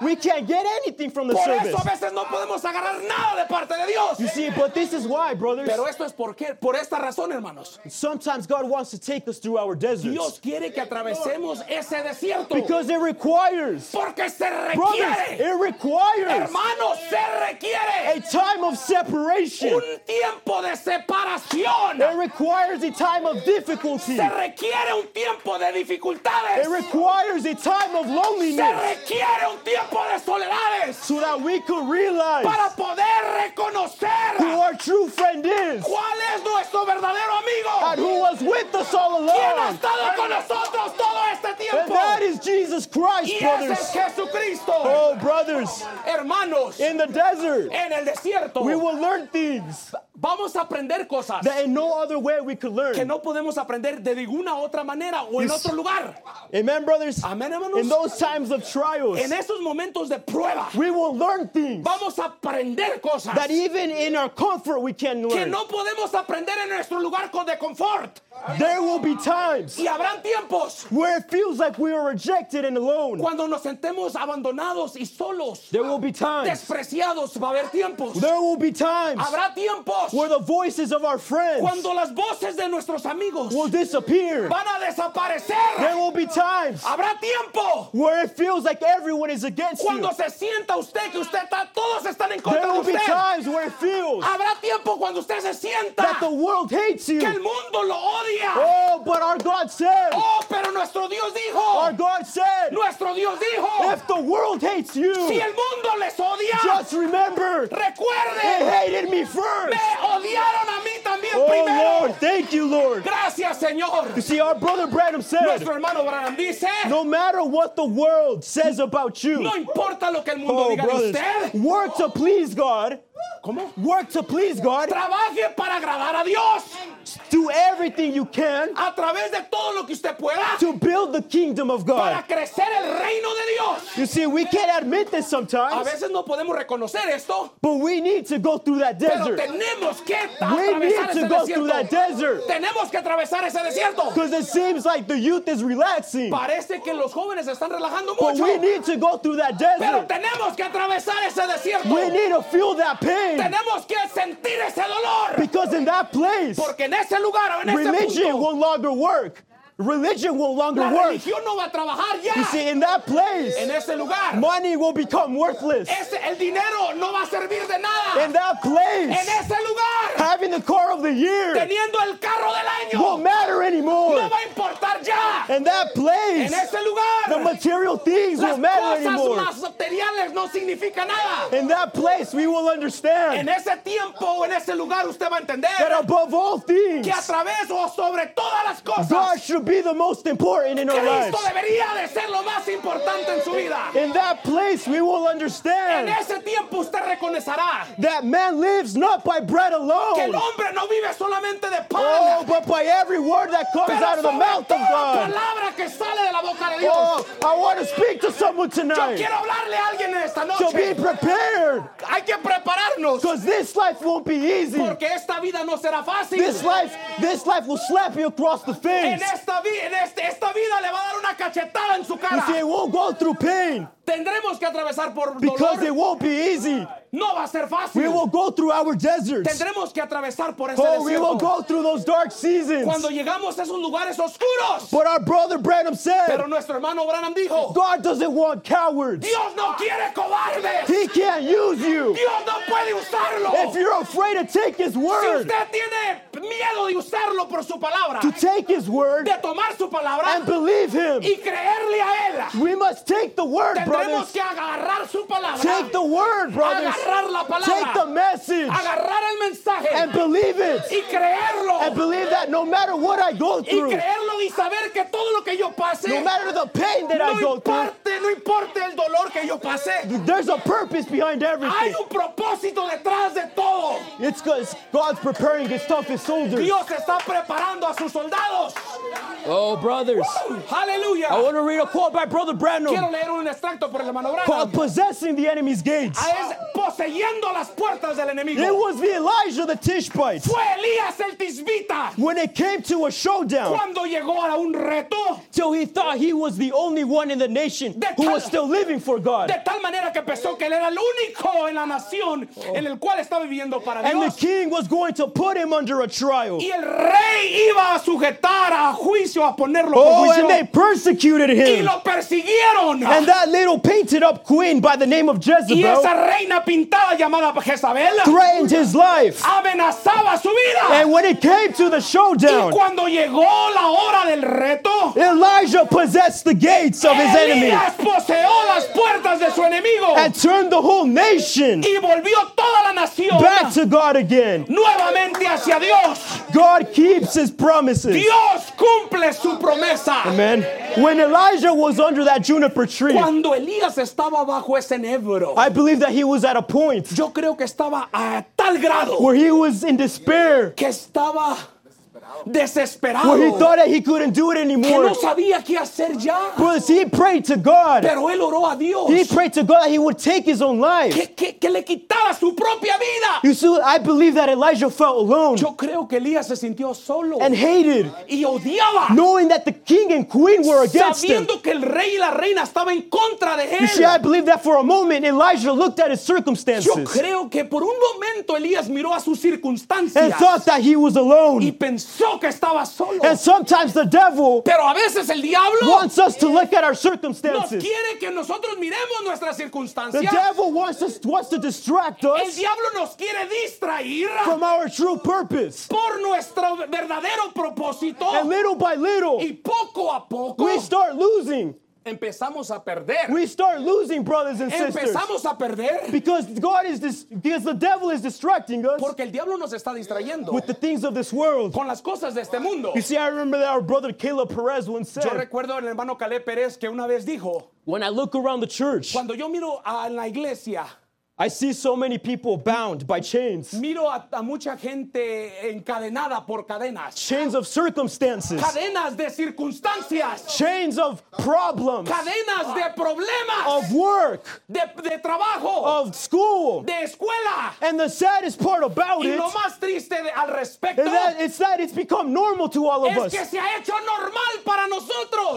We can't get anything from the service. Por eso a veces no podemos agarrar nada de parte de Dios. You see, but this is why, brothers. Pero esto es por esta razón, hermanos. Sometimes God wants to take us through our deserts. Dios quiere que atravesemos ese desierto. Because it requires. Porque se requiere. Brothers, it requires. Hermanos, se requiere. A time of separation. Un tiempo de separación. It requires a time of difficulty. Se requiere un tiempo de dificultades. It requires a time of loneliness. Se requiere un tiempo de soledades. So that we could realize para poder reconocer who our true friend is, cuál es nuestro verdadero amigo, and who was with us all along, quien ha estado con nosotros todo este tiempo. And that is Jesus Christ, y brothers. Es Jesucristo. Oh, brothers, hermanos, in the desert, en el desierto, we will learn things. Vamos a aprender cosas that in no other way we could learn. Que no podemos aprender de ninguna otra manera o en otro lugar. Amen, brothers. Amen, hermanos. In those times of trials, en esos momentos de prueba, we will learn things. Vamos a aprender cosas that even in our comfort we can learn. Que no podemos aprender en nuestro lugar de confort. There will be times y habrán tiempos where it feels like we are rejected and alone. Cuando nos sentemos abandonados y solos. There will be times. Despreciados, va a haber tiempos. There will be times. Habrá tiempos where the voices of our friends cuando las voces de nuestros amigos will disappear. Van a desaparecer. There will be times habrá tiempo where it feels like everyone is against cuando you. Se sienta usted que usted está, todos están en contra de usted. There will be times where it feels habrá tiempo cuando usted se sienta that the world hates you. Que el mundo lo odia. Oh, but our God said. Oh, pero nuestro Dios dijo. Our God said. Nuestro Dios dijo. If the world hates you, si el mundo les odia, just remember. Recuerde. They hated me first. Me odiaron a mí también primero. Oh Lord, thank you, Lord. Gracias, Señor. You see, our brother Branham said. Nuestro hermano Branham dice. No matter what the world says about you. No importa lo que el mundo diga de usted. Work to please God. ¿Cómo? Work to please God. Trabaje para agradar a Dios. Do everything you can. A través de todo lo que usted pueda. To build the kingdom of God. Para crecer el reino de Dios. You see, we can't admit this sometimes. A veces no podemos reconocer esto. But we need to go through that desert. Pero tenemos que atravesar ese desierto. Through that desert. Tenemos que atravesar ese desierto. Because it seems like the youth is relaxing. Parece que los jóvenes están relajando mucho. But we need to go through that desert. Pero tenemos que atravesar ese desierto. We need to feel that pain. Tenemos que sentir ese dolor. Because in that place. Porque en ese lugar, en religion will no longer work. Religion will no longer work. No va a trabajar ya. You see, in that place, en ese lugar, money will become worthless. El dinero no va a servir de nada. In that place, en ese lugar, having the car of the year teniendo el carro del año, won't matter anymore. No va a importar ya. In that place, en ese lugar, the material things won't matter anymore. Las cosas materiales no significan nada. In that place, we will understand. En ese tiempo, en ese lugar, usted va a entender that above all things, que a través o sobre todas las cosas, God should be the most important in our lives. In that place we will understand that man lives not by bread alone, but by every word that comes out of the mouth of God. I want to speak to someone tonight. So be prepared, because this life won't be easy. This life will slap you across the face. Esta vida le va a dar una cachetada en su cara. You see, it won't go through pain. Tendremos que atravesar por dolor. Because it won't be easy. No va a ser fácil. We will go through our deserts. Tendremos que atravesar por ese desierto. We will go through those dark seasons. Cuando llegamos a esos lugares oscuros. But our brother Branham said. Pero nuestro hermano Branham dijo. God doesn't want cowards. Dios no quiere cobardes. He can't use you. Dios no puede usarlo. If you're afraid to take His word. Si usted tiene miedo de usarlo por su palabra. To take His word. De tomar su palabra. And believe Him. Y creerle a él. We must take the word, brothers. Tendremos que agarrar su palabra. Take the word, brothers. Take the message and believe it. And believe that no matter what I go through, no matter the pain that I go through, there's a purpose behind everything. It's because God's preparing His toughest soldiers. Oh, brothers. Hallelujah. I want to read a quote by Brother Branham called Possessing the Enemy's Gates. It was the Elijah the Tishbite. When it came to a showdown, till he thought he was the only one in the nation who was still living for God. And the king was going to put him under a trial. Oh, and they persecuted him. And that little painted up queen by the name of Jezebel threatened his life. And when it came to the showdown, Elijah possessed the gates of his enemy and turned the whole nation back to God again. God keeps his promises. Cumple su promesa. Amen. When Elijah was under that juniper tree, I believe that he was at a point where he was in despair. Where he thought that he couldn't do it anymore. But he prayed to God. He prayed to God that he would take his own life. You see, I believe that Elijah felt alone and hated, knowing that the king and queen were against him. You see, I believe that for a moment Elijah looked at his circumstances and thought that he was alone. And sometimes the devil wants us to look at our circumstances. The devil wants to distract us from our true purpose. And little by little, we start losing. We start losing, brothers and sisters. Because the devil is distracting us with the things of this world. You see, I remember that our brother Caleb Perez once said, when I look around the church, I see so many people bound by chains. Chains of circumstances. Chains of problems. Of work. Of school. And the saddest part about it is that it's become normal to all of us.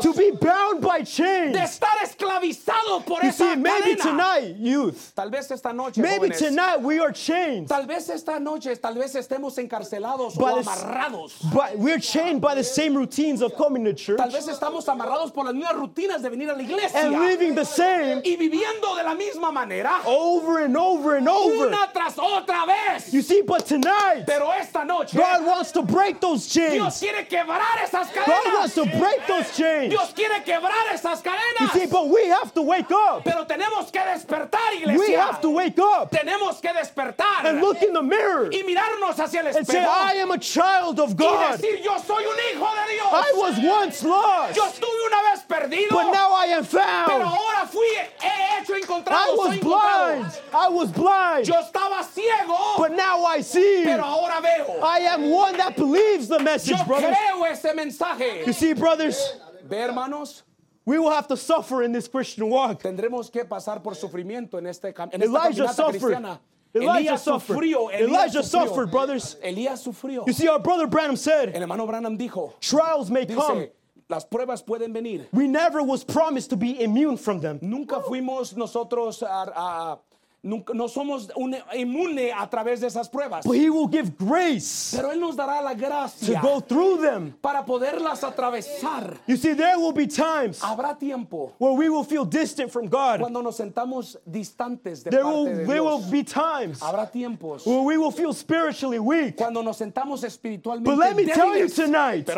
To be bound by chains. You see, maybe tonight, youth, maybe tonight we are chained. But we're chained by the same routines of coming to church. And living the same over and over and over. You see, but tonight God wants to break those chains. God wants to break those chains. You see, but we have to wake up. We have to wake up and look in the mirror and say, I am a child of God. I was once lost, but now I am found. I was blind, but now I see. I am one that believes the message, brothers. You see, brothers, we will have to suffer in this Christian walk. Elijah suffered, brothers. You see, our brother Branham said, trials may come. We never was promised to be immune from them. No somos inmune a través de esas pruebas. But he will give grace to go through them. Para poderlas atravesar. You see, there will be times where we will feel distant from God. There will be times where we will feel spiritually weak. But let me tell you tonight,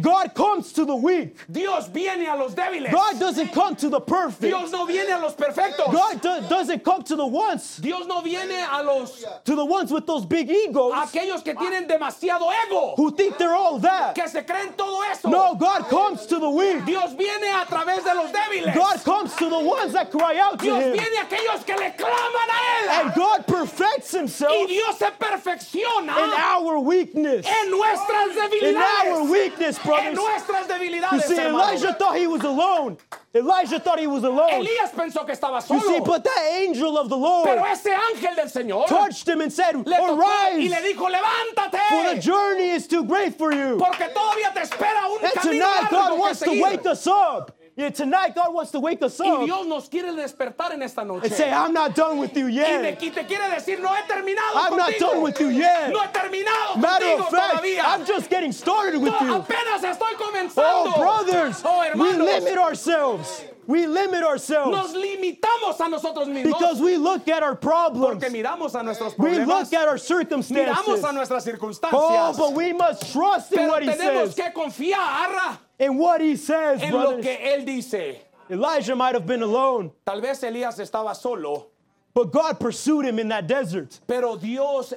God comes to the weak. God doesn't come to the perfect. God doesn't come to the ones. Dios no viene a los, to the ones with those big egos. Aquellos que tienen demasiado ego. Who think they're all that. Que se creen todo eso. No, God comes to the weak. Dios viene a través de los débiles. God comes to the ones that cry out to Him. Dios viene a aquellos que le claman a él. And God perfects Him. himself y Dios se perfecciona in our weakness. En nuestras debilidades. In our weakness, brothers. En nuestras debilidades, you see, Elijah thought he was alone. Elijah thought he was alone. Elías pensó que estaba solo. You see, but that angel of the Lord Pero ese ángel del Señor touched him and said, arise, y le dijo, levántate, for the journey is too great for you. Porque todavía te espera un and camino tonight God wants to wake us up. Yeah, tonight God wants to wake us up. Y Dios nos quiere despertar en esta noche. And say, I'm not done with you yet. Y te quiere decir, no he terminado I'm contigo. Not done with you yet. No he terminado Matter contigo of fact, todavía. I'm just getting started with you. Apenas estoy comenzando. Oh, brothers, hermanos, we limit ourselves. We limit ourselves. Nos limitamos a nosotros mismos. Because we look at our problems. Porque miramos a nuestros problemas. We look at our circumstances. Miramos a nuestras circunstancias. Oh, but we must trust in Pero what he says. Tenemos que confiar in what he says, en brothers. Lo que él dice. Elijah might have been alone. Tal vez Elías estaba solo. But God pursued him in that desert. Pero Dios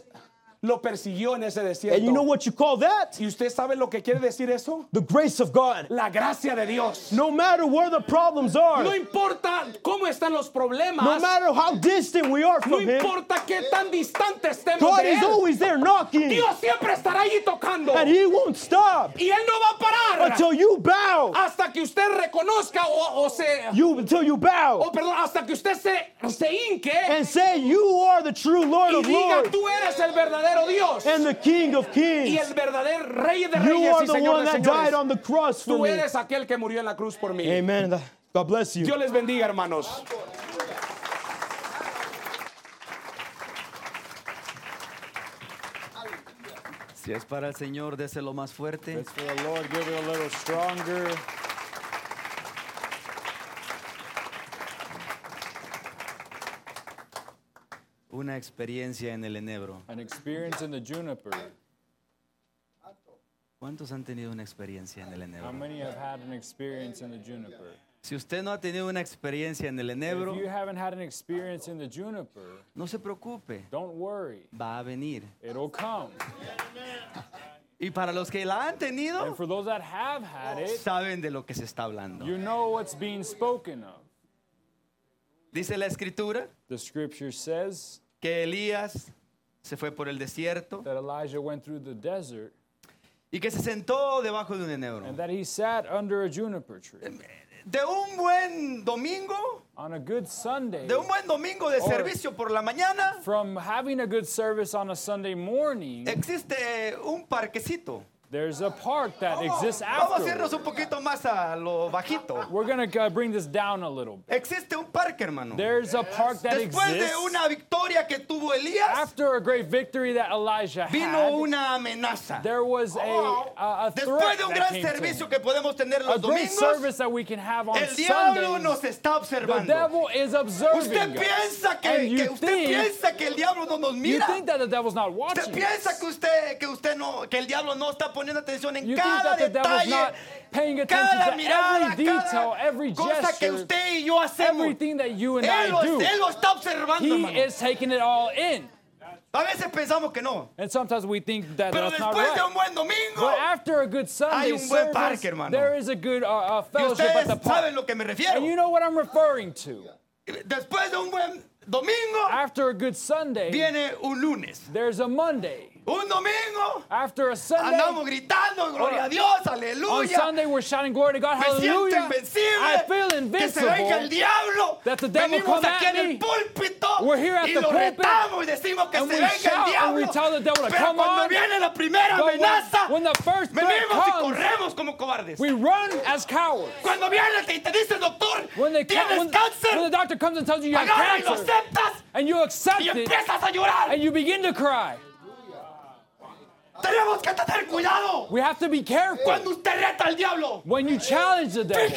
lo persiguió en ese desierto. And you know what you call that? ¿Y usted sabe lo que quiere decir eso? The grace of God. La gracia de Dios. No matter where the problems are. No importa cómo están los problemas. No matter how distant we are from him. No importa qué tan distante estemos de él. God is always there knocking. Dios siempre estará allí tocando. And he won't stop. Y él no va a parar. Until you bow. Hasta que usted reconozca o se until you bow. O perdón, hasta que usted se hinque. And say you are the true Lord y of diga, Lords. Tú eres el verdadero Dios. And the King of Kings. Y el verdadero Rey de Reyes, you are the one that died on the cross for me. Tú eres aquel que murió en la cruz por mí. Amen. God bless you. Dios les bendiga, hermanos. Si es para el Señor, déselo más fuerte. It's for the Lord. Give it a little stronger. Una experiencia en el enebro. An experience in the juniper. ¿Cuántos han tenido una experiencia en el enebro? How many have had an experience in the juniper? Si usted no ha tenido una experiencia en el enebro, if you haven't had an experience in the juniper, no se preocupe. Don't worry. Va a venir. It'll come. Y para los que la han tenido, and for those that have had it, saben de lo que se está hablando. You know what's being spoken of. Dice la escritura. The scripture says. Que Elías se fue por el desierto that Elijah went through the desert, y que se sentó debajo de un enebro. And that he sat under a juniper tree. De un buen domingo, on a good Sunday, de un buen domingo de servicio por la mañana, from having a good service on a Sunday morning, existe un parquecito. There's a park that exists afterwards. Vamos a irnos un poquito más a lo bajito. We're going to bring this down a little bit. Existe un parque, hermano. There's a park that Después exists. De una victoria que tuvo Elías, after a great victory that Elijah had, una amenaza. There was a threat Después de un gran servicio que podemos tener los domingos, a great service that we can have on Sundays. El diablo nos está observando. The devil is observing usted piensa que, and you usted piensa que el diablo no nos mira. You think that the devil's not watching. Usted piensa que usted no que el diablo no está poniendo atención en cada detalle, cada mirada, every detail, every cosa gesture, que usted y yo hacemos. Everything that you and I do. Él lo está observando, hermano. He is taking it all in. A veces pensamos que no. And sometimes we think that that's not right. De un buen domingo, but after a good Sunday service, parque, there is a good fellowship at the park. Saben lo que me refiero. And you know what I'm referring to. Después de un buen domingo, after a good Sunday, viene un lunes. There's a Monday. Un domingo, after a Sunday, andamos gritando gloria a Dios, aleluya. On Sunday we're shouting glory to God, hallelujah. I feel invincible. That the devil come at me. We're here at the pulpit. And we shout and we tell the devil to come on. But when the first threat comes, we run as cowards. When the doctor comes and tells you you have cancer, and you accept it, and you begin to cry. We have to be careful when you challenge the devil.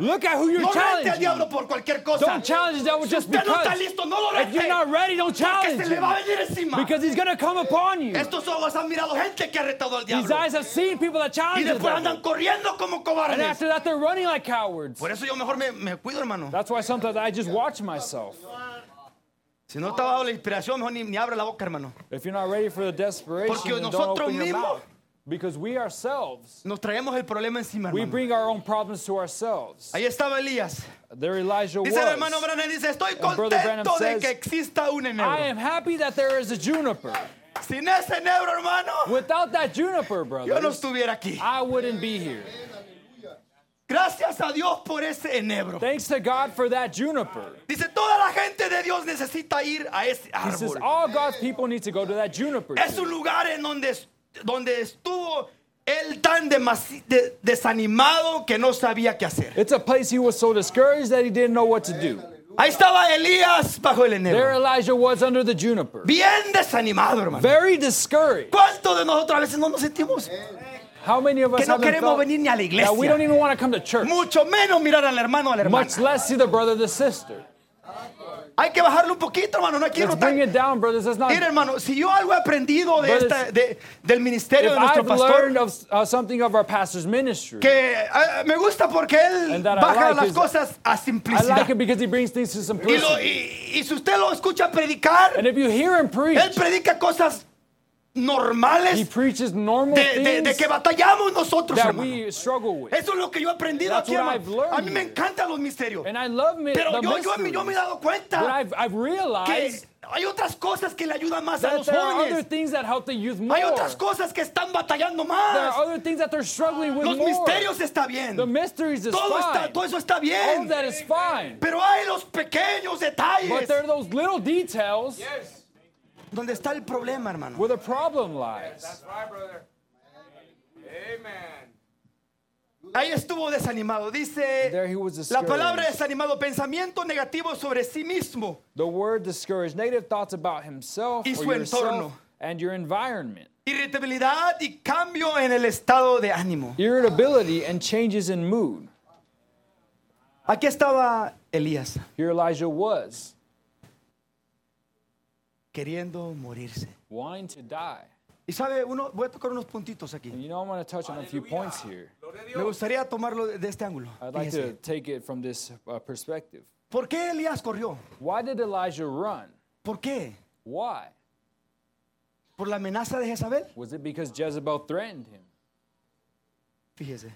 Look at who you're challenging. Don't challenge the devil just because. If you're not ready, don't challenge him. Because he's going to come upon you. These eyes have seen people that challenge the devil. And after that, they're running like cowards. That's why sometimes I just watch myself. Si no está bajo la inspiración, mejor ni abre la boca, hermano. If you're not ready for the desperation, porque nosotros mismos, because we ourselves, nos traemos el problema encima, hermano. We bring our own problems to ourselves. Ahí estaba Elías. their Elijah was. Dice el hermano Branham, dice, estoy contento de que exista un enebro. I am happy that there is a juniper. Sin ese enebro, hermano, without that juniper, brother, yo no estuviera aquí. I wouldn't be here. Gracias a Dios por ese enebro. Thanks to God for that juniper. Dice, toda la gente de Dios necesita ir a ese árbol. He says, all God's people need to go to that juniper. Es un lugar en donde estuvo él tan desanimado que no sabía qué hacer. It's a place he was so discouraged that he didn't know what to do. Ahí estaba Elías bajo el enebro. There Elijah was under the juniper. Bien desanimado, hermano. Very discouraged. ¿Cuántos de nosotros a veces no nos sentimos? How many of us haven't felt that we don't even want to come to church? Mucho menos mirar al hermano, a la hermana. Much less see the brother or the sister. Hay que bajarle un poquito, hermano. No quiero bring it down, brothers. That's not. Mira, hermano, si yo algo he aprendido de del ministerio de nuestro pastor. I've learned something of our pastor's ministry. Que me gusta porque él baja las cosas a simplicidad. I like it because he brings things to simplicity. Y si usted lo escucha predicar, and if you hear him preach, él predica cosas normales. He preaches normal de que batallamos nosotros, that hermano. We struggle with. Eso es lo que yo he aprendido that's aquí, hermano. A mí me encantan los misterios. And I love pero yo me he dado cuenta. But I've realized hay otras cosas que le ayudan más a los jóvenes. Hay otras cosas que están batallando más. Los misterios está bien. Todo eso está bien. Pero hay los pequeños detalles. But there are those little details. Yes. ¿Dónde está el problema, hermano? Where the problem lies. That's right, brother. Amen. Ahí estuvo desanimado. Dice la palabra desanimado, pensamiento negativo sobre sí mismo. The word discouraged, negative thoughts about himself y su or entorno. And your environment. Irritabilidad y cambio en el estado de ánimo. Irritability and changes in mood. Aquí estaba Elías. Here Elijah was. Queriendo morirse. Wanting to die. Y sabe, voy a tocar unos puntitos aquí. And you know, I'm going to touch on a few points here. Me gustaría tomarlo de este ángulo. I'd like to take it from this perspective. ¿Por qué Elías corrió? Why did Elijah run? ¿Por qué? Why? ¿Por la amenaza de Jezebel? Was it because Jezebel threatened him? Fíjese.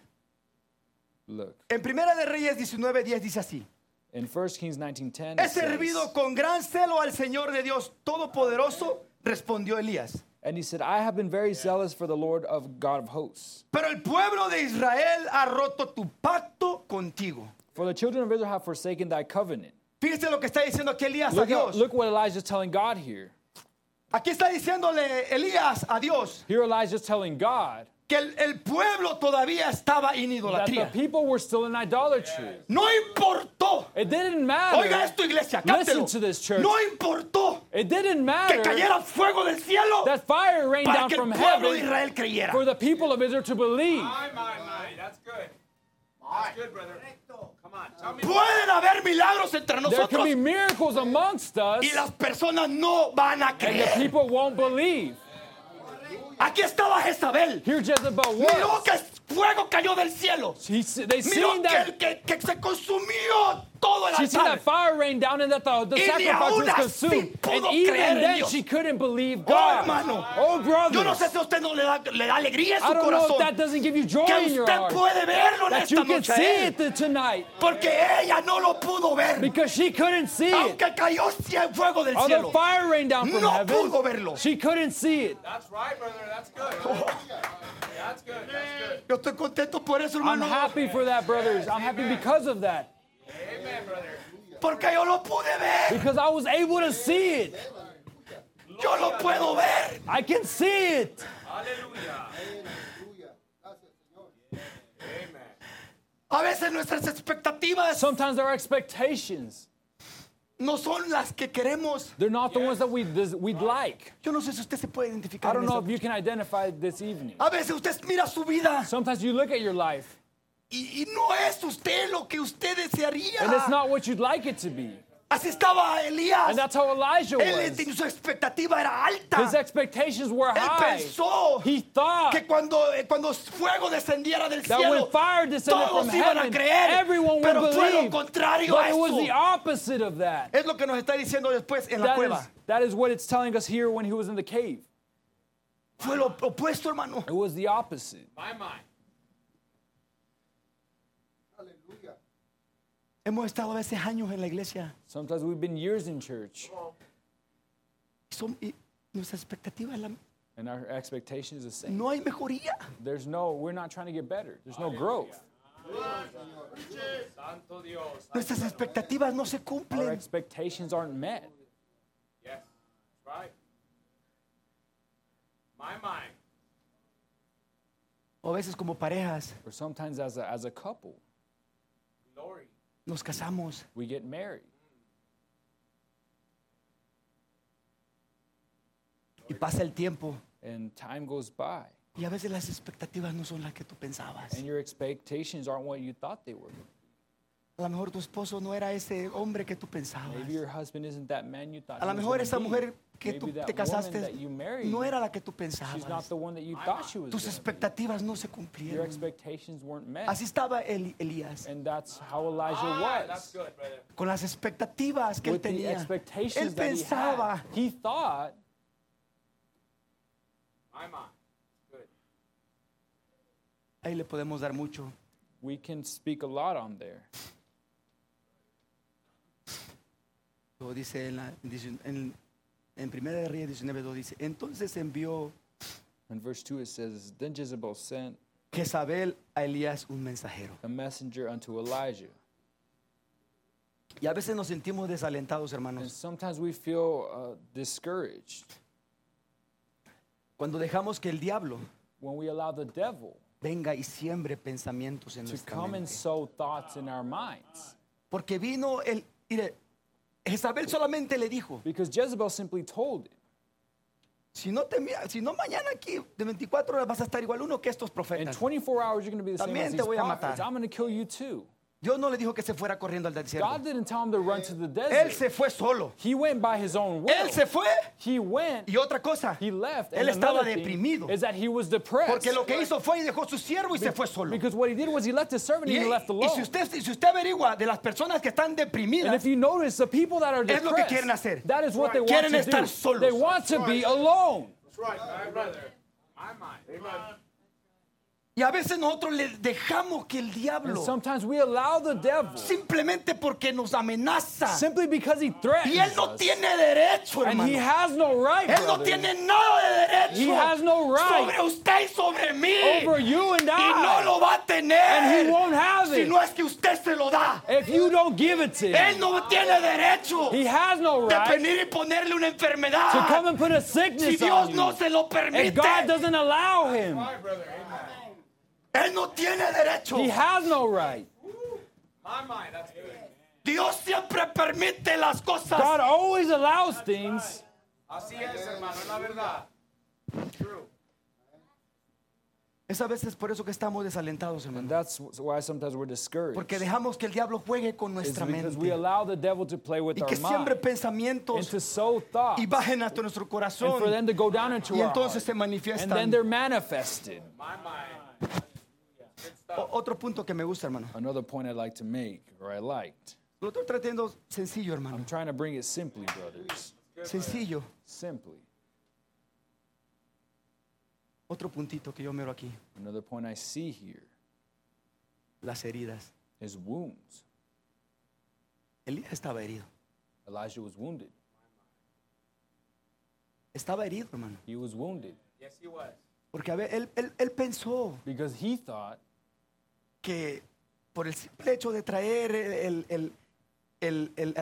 Look. En Primera de Reyes 19:10 dice así. In 1 Kings 19:10, he servido con gran celo al Señor de Dios todopoderoso, respondió Elías. And he said, I have been very zealous for the Lord of God of hosts. Pero el pueblo de Israel ha roto tu pacto contigo. For the children of Israel have forsaken thy covenant. Fíjese lo que está diciendo aquí Elías a Dios. Look what Elijah is telling God here. Aquí está diciéndole Elías a Dios. Here Elijah is telling God. Que el pueblo todavía estaba en idolatría. That the people were still in idolatry. No importó. It didn't matter. Oiga esto, iglesia, cántelo. Listen to this, church. No importó. It didn't matter. Que cayera fuego del cielo. That fire rained down from heaven. For the people of Israel to believe. My. That's good. That's good, brother. Come on. Tell me. Pueden haber milagros entre nosotros. There can be miracles amongst us. Y las personas no van a creer. And the people won't believe. Aquí estaba Jezabel. Here Jezebel was. Miró que fuego cayó del cielo. Miró que se consumió todo el altar. She seen that fire rain down and that the sacrifice was consumed. And even then she couldn't believe God. Oh, brothers. Yo no sé si usted no le da alegría en su corazón. I don't know if that doesn't give you joy in your heart. Que usted puede verlo en esta noche. That you can see it tonight. Porque ella no lo pudo ver. Because she couldn't see it. Aunque cayó fuego del cielo. Although fire rained down from heaven. No pudo verlo. She couldn't see it. That's right, brother. That's good. That's good. That's good. Yo estoy contento por eso, hermano. I'm happy for that, brothers. I'm happy because of that. Amen, brother. Porque yo lo pude ver. Because I was able to see it. Yo lo puedo ver. I can see it. Hallelujah. Amen. A veces nuestras expectativas. Sometimes our expectations. No son las que queremos. They're not the ones that we'd like. Yo no sé si usted se puede identificar. I don't know if you can identify this evening. A veces usted mira su vida. Sometimes you look at your life. Y no es usted lo que usted desearía. And it's not what you'd like it to be. Así estaba Elías. And that's how Elijah was. Su expectativa era alta. His expectations were high. Pensó he thought que cuando fuego descendiera del cielo, that when fire descended from heaven, everyone would believe. But it was the opposite of that. Es lo que nos está diciendo después en la cueva. That is what it's telling us here when he was in the cave. Fue lo opuesto, hermano. It was the opposite. My mind. Hemos estado a veces años en la iglesia. Sometimes we've been years in church. And our expectation is the same. No hay mejoría. We're not trying to get better. There's no growth. Nuestras expectativas no se cumplen. Our expectations aren't met. Yes, right. My mind. O a veces como parejas. Or sometimes as a couple. Glory. Nos casamos. We get married. Y pasa el tiempo. And time goes by. Y a veces las expectativas no son las que tú pensabas. And your expectations aren't what you thought they were. A lo mejor tu esposo no era ese hombre que tú pensabas. Maybe your husband isn't that man you thought. A lo mejor esa mujer que tú te casaste no era la que tú pensabas. She's not the one that you thought she was. Tus expectativas no se cumplieron. Your expectations weren't met. Así estaba Elías. And that's how Elijah was. That's good, brother. Con las expectativas que él tenía. Él pensaba. He thought. I'm on. Good. Ahí le podemos dar mucho. We can speak a lot on there. Dice en Primera de Reyes 19:2 dice, entonces envió. In verse 2 it says, then Jezebel sent Jezabel a Elías un mensajero. A messenger unto Elijah. Y a veces nos sentimos desalentados, hermanos. And sometimes we feel discouraged. Cuando dejamos que el diablo venga y siembre pensamientos en nuestra mente. Porque vino Jezabel solamente le dijo. Because Jezebel simply told him. Si no mañana aquí de 24 horas vas a estar igual uno que estos profetas. In 24 hours you're going to be the same as these prophets. I'm going to kill you too. Dios no le dijo que se fuera corriendo al desierto. God didn't tell him to run to the desert. Él se fue solo. He went by his own will. Él se fue. He went. Y otra cosa. He left. Él estaba deprimido. Is that he was depressed. Porque lo que hizo fue y dejó su siervo y se fue solo. Because what he did was he left his servant and he left alone. Y si usted averigua de las personas que están deprimidas. And if you notice, the people that are depressed. Es lo que quieren hacer. That is what they want to do. Quieren estar solos. They want to be alone. That's right. My brother. My mind. Amen. Y a veces nosotros le dejamos que el diablo simplemente porque nos amenaza. Simply because he threatens. Y él no tiene derecho, hermano. And he has no right, él no tiene nada de derecho. He has no right sobre usted y sobre mí. Over you and I. Y no lo va a tener. And he won't have it. Si no es que usted se lo da. If you don't give it to him. Él no tiene derecho. He has no right. De venir y ponerle una enfermedad. To come and put a sickness on you. Si Dios no se lo permite. If God doesn't allow him. That's my brother. Amen. Él no tiene derecho. He has no right. My, that's good. Dios siempre permite las cosas. God always allows that's things. Right. Así es, hermano, es la verdad. True. Es a veces por eso que estamos desalentados, hermano. And that's why sometimes we're discouraged. Porque dejamos que el diablo juegue con nuestra mente. We allow the devil to play with our mind. Y que siembre pensamientos y bajen hasta nuestro corazón. And for them to go down into y entonces se manifiestan. And then they're manifested. My mind. Otro punto que me gusta, hermano. Another point I'd like to make, or I liked. Lo estoy tratando sencillo, hermano. I'm trying to bring it simply, brothers. Sencillo. Simply. Otro puntito que yo miro aquí. Another point I see here. Las heridas. His wounds. Elías estaba herido. Elijah was wounded. Estaba herido, hermano. He was wounded. Yes, he was. Porque a ver, él pensó. Because he thought. Que por el simple hecho de traer el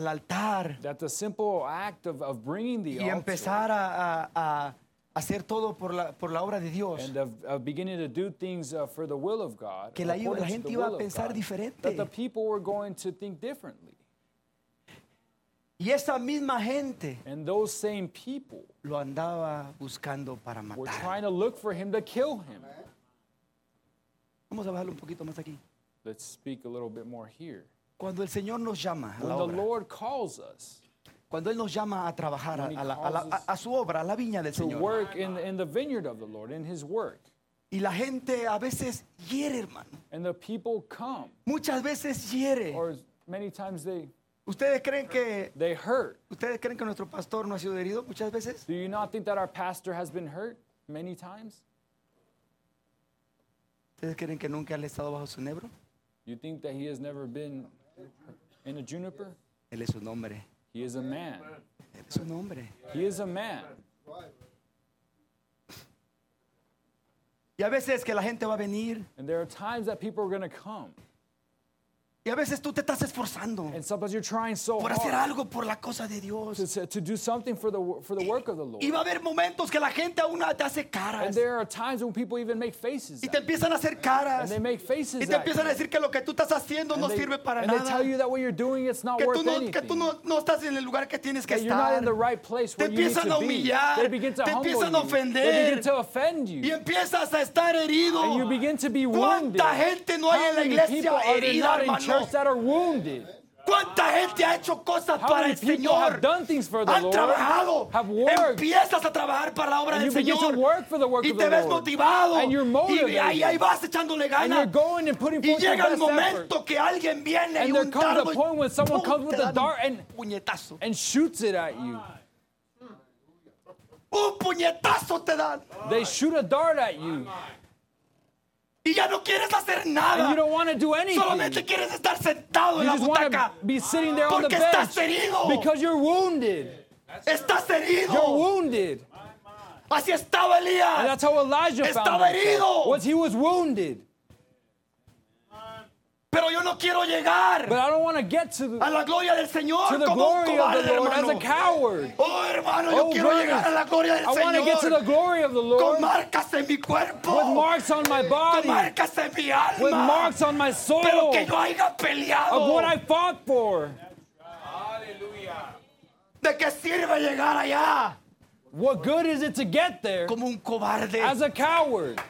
altar. That the simple act of bringing the altar. Y empezar a hacer todo por la obra de Dios. And of beginning to do things for the will of God. Que la gente iba a pensar diferente. That the people were going to think differently. Y esa misma gente and those same people lo andaba buscando para matar. Were trying to look for him to kill him. Vamos a bajarlo un poquito más aquí. Let's speak a little bit more here. Cuando el Señor nos llama a la obra. When the Lord calls us. Cuando él nos llama a trabajar a su obra, a la viña del Señor. To work in the vineyard of the Lord, in his work. Y la gente a veces hiere, hermano. And the people come. Muchas veces hiere. Or many times they. ¿Ustedes creen que they hurt? ¿Ustedes creen que nuestro pastor no ha sido herido muchas veces? Do you not think that our pastor has been hurt many times? ¿Ustedes creen que nunca ha estado bajo su enebro? You think that he has never been in a juniper? Él es un hombre. He is a man. Él es un hombre. He is a man. Y a veces que la gente va a venir. And there are times that people are going to come. Y a veces tú te estás esforzando por hacer algo por la cosa de Dios. To do something for the work of the Lord. Y va a haber momentos que la gente aún te hace caras. And there are times when people even make faces. Y te empiezan a hacer caras. And they make faces. Y te empiezan a decir que lo que tú estás haciendo no sirve para nada. And they tell you that what you're doing it's not worth anything. Que tú no estás en el lugar que tienes que estar. You're not in the right place where you need to be. Te empiezan a humillar. They begin to humble you. Te empiezan a ofender. They begin to offend you. Y empiezas a estar herido. And you begin to be wounded. ¿Cuánta gente no hay en la iglesia herida, hermano? That are wounded. ¿Cuánta gente ha hecho cosas para el Señor? Han trabajado. Empiezas a trabajar para la obra del Señor. Y te ves motivado. Y ahí vas echándole ganas. Y llega el momento que alguien viene y un dardo puñetazo. And shoots it at you. Un puñetazo te dan. They shoot a dart at you. Y ya no quieres hacer nada. You don't want to do anything. Solamente quieres estar sentado en la butaca. Be sitting there on the bench. Porque estás herido. Because you're wounded. Estás herido. You're wounded. Así estaba Elías. And that's how Elijah estaba herido. Was he was wounded. Pero yo no quiero llegar. But I don't want to get to the, a la gloria del Señor to the como glory un cobarde, of the Lord hermano. As a coward. Oh, hermano, yo quiero llegar a la gloria del Señor. I want to get to the glory of the Lord. Con marcas en mi cuerpo. With marks on my body. Con marcas en mi alma. With marks on my soul. Pero que yo haya peleado. Of what I fought for. Hallelujah. ¿De qué sirve llegar allá? What good is it to get there? Como un cobarde. As a coward.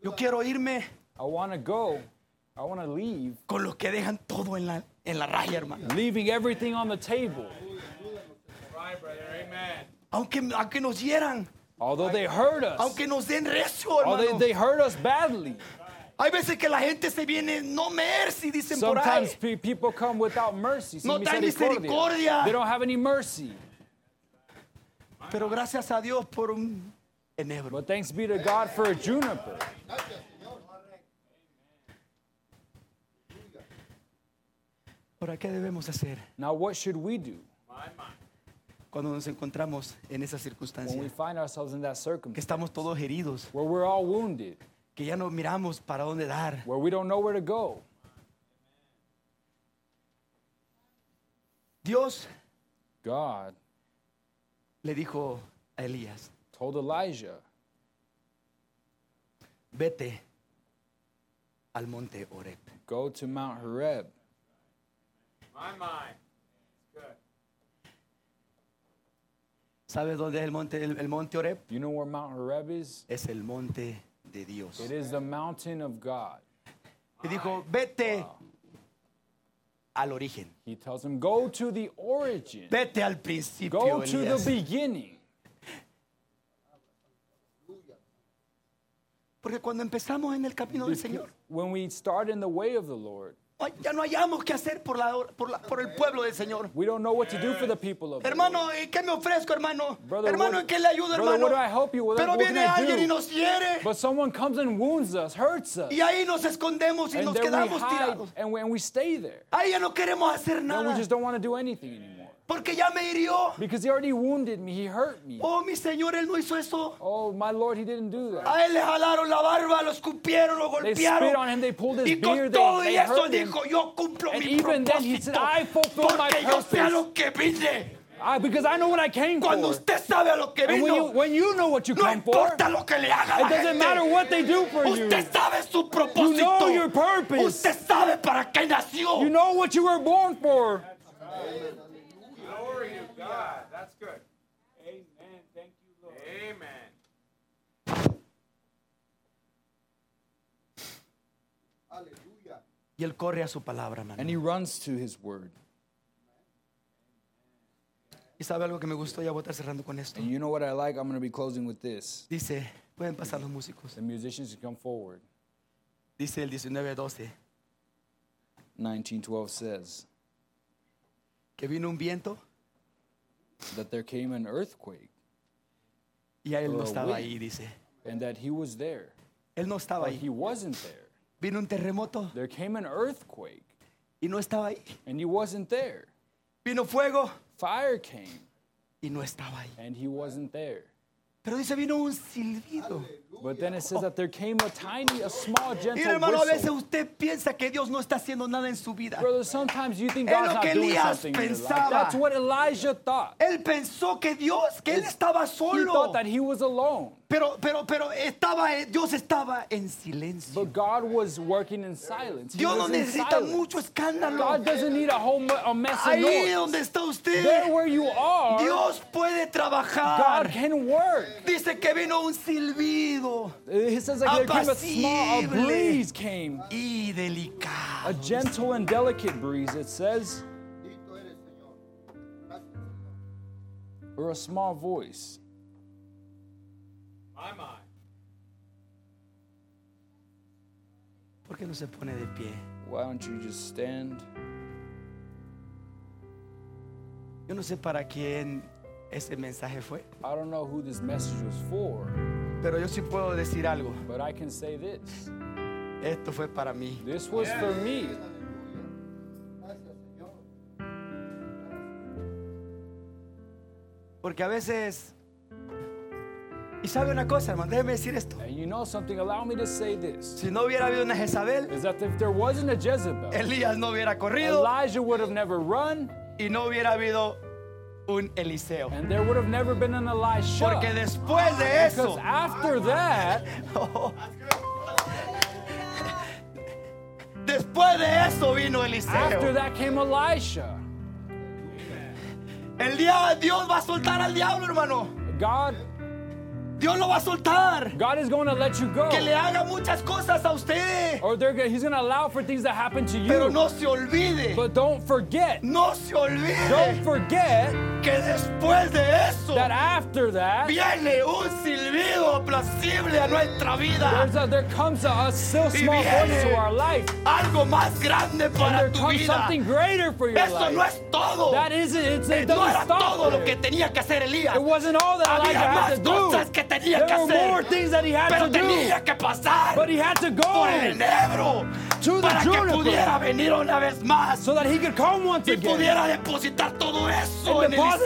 Yo quiero irme. I want to go. I want to leave. Con los que dejan todo en la raya, hermano. Leaving everything on the table. Right, brother. Amen. Aunque nos hieran. Although they hurt us. Aunque nos den recio, hermano. Although they hurt us badly. Hay veces que la gente se viene no mercy dicen por ahí. Sometimes people come without mercy. No hay misericordia. They don't have any mercy. Pero gracias a Dios por un Enebro. But thanks be to God for a juniper. Now what should we do when we find ourselves in that circumstance where we're all wounded, where we don't know where to go? God le dijo a Elías, told Elijah, vete al monte Horeb. Go to Mount Horeb. My. Good. ¿Sabes dónde es el monte Horeb? You know where Mount Horeb is? Es el monte de Dios. It is the mountain of God. Y dijo, vete al origen. He tells him, go to the origin. Vete al principio, go to Elías. The beginning. Porque cuando empezamos en el camino del Señor, when we start in the way of the Lord, ya no hayamos que hacer por el pueblo del Señor. We don't know what to do for the people of the Lord. Hermano, ¿qué me ofrezco, hermano? Brother, hermano, ¿en qué le ayudo, hermano? Brother, what do I help you with? Pero viene alguien y nos hiere. But someone comes and wounds us, hurts us. Y ahí nos escondemos y nos quedamos tirados. And we stay there. Ahí ya no queremos hacer nada. Then we just don't want to do anything anymore. Porque ya me hirió. Because he already wounded me. He hurt me. Oh, mi Señor, él no hizo eso. Oh, my Lord, he didn't do that. A él le jalaron la barba, lo escupieron, lo golpearon. They spit on him, they pulled his beard, they hurt him. Dijo, yo cumplo mi propósito. Even then he said, I fulfill my purpose. Porque yo sé a lo que vine. Because I know what I came for. Cuando usted sabe a lo que vino, when you know what you came for, importa lo que le haga it doesn't matter what they do for you. Usted sabe su propósito. You know your purpose. Usted sabe para qué nació. You know what you were born for. Amen. Glory to God. That's good. Amen. Thank you, Lord. Amen. Hallelujah. Y él corre a su palabra, hermano. And he runs to his word. Y sabe algo que me gustó, ya voy a estar cerrando con esto. And you know what I like? I'm going to be closing with this. Dice, pueden pasar los músicos. The musicians come forward. Dice el 19:12. 19:12 says, que vino un viento, that there came an earthquake, y él no estaba ahí, dice, and that he was there. Él no estaba ahí. He wasn't there. Vino un terremoto. There came an earthquake. Y no estaba ahí. And he wasn't there. Vino fuego. Fire came. Y no estaba ahí. And he wasn't there. Pero dice vino un silbido. But then it says that there came a small gentle whistle. Y hermano, a veces usted piensa que Dios no está haciendo nada en su vida. Brother, sometimes you think God's not doing something in your life. That's what Elijah thought. Él pensó que Dios, que él estaba solo. He thought that he was alone. Pero Dios estaba en silencio. But God was working in silence. Dios no necesita mucho escándalo. God doesn't need a mess of noise. Ahí donde está usted. There where you are. Dios puede trabajar. God can work. Dice que vino un silbido. He says like there came a breeze came. Y delicado. A gentle and delicate breeze, it says. Or a small voice. My. ¿Por qué no se pone de pie? Why don't you just stand? Yo no sé para quién ese mensaje fue. I don't know who this message was for. Pero yo sí puedo decir algo. But I can say this. Esto fue para mí. This was for me. Porque a veces. Y sabe una cosa, hermano, déjeme decir esto. And you know something, allow me to say this. Si no hubiera habido una Jezabel, is that if there wasn't a Jezebel, Elías no hubiera corrido. Elijah would have never run. Y no hubiera habido un Eliseo. And there would have never been an Elisha. Porque después de eso, because after that, después de eso vino Eliseo. After that came Elisha. El Dios va a soltar al diablo, hermano. God. Dios lo va a soltar. God is going to let you go. Que le haga muchas cosas a usted. Or he's going to allow for things that happen to you. Pero no se olvide. But don't forget. No se olvide. Don't forget. Que después de eso. That after that. Viene un silbido aplacible a nuestra vida. There comes a still small voice to our life. Algo más grande para tu vida. There comes something greater for your life. Eso no es todo. That isn't. It doesn't stop. No era todo lo que tenía que hacer Elías. It wasn't all that Elijah had to do. There were more things that he had to do, but he had to go to the juniper so that he could come once again and deposit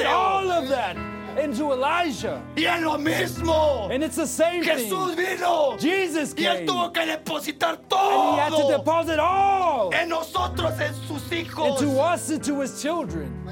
all of that into Elijah. And it's the same thing. Jesus came and he had to deposit all into us and to his children.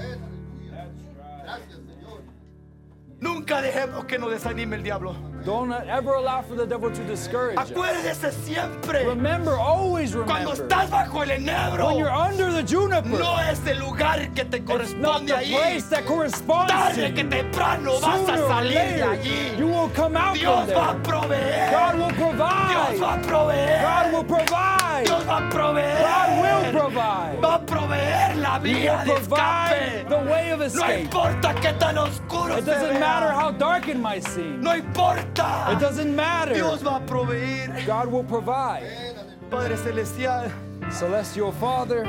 Nunca dejemos que nos desanime el diablo. Don't ever allow for the devil to discourage us. Acuérdese siempre. Remember, always remember. Cuando estás bajo el enebro, when you're under the juniper, no es el lugar que te corresponde ahí. It's not the place that corresponds to you. Tarde que temprano vas a salir de allí. You will come out from there. Dios va a proveer. God will provide. Dios va a proveer. God will provide. Dios va a proveer. God will provide. Va a proveer la vía de escape. The way of escape. No importa qué tan oscuro se vea. It doesn't matter how dark it might seem. No importa. It doesn't matter. Dios va a proveer. God will provide. Padre Celestial. Celestial Father.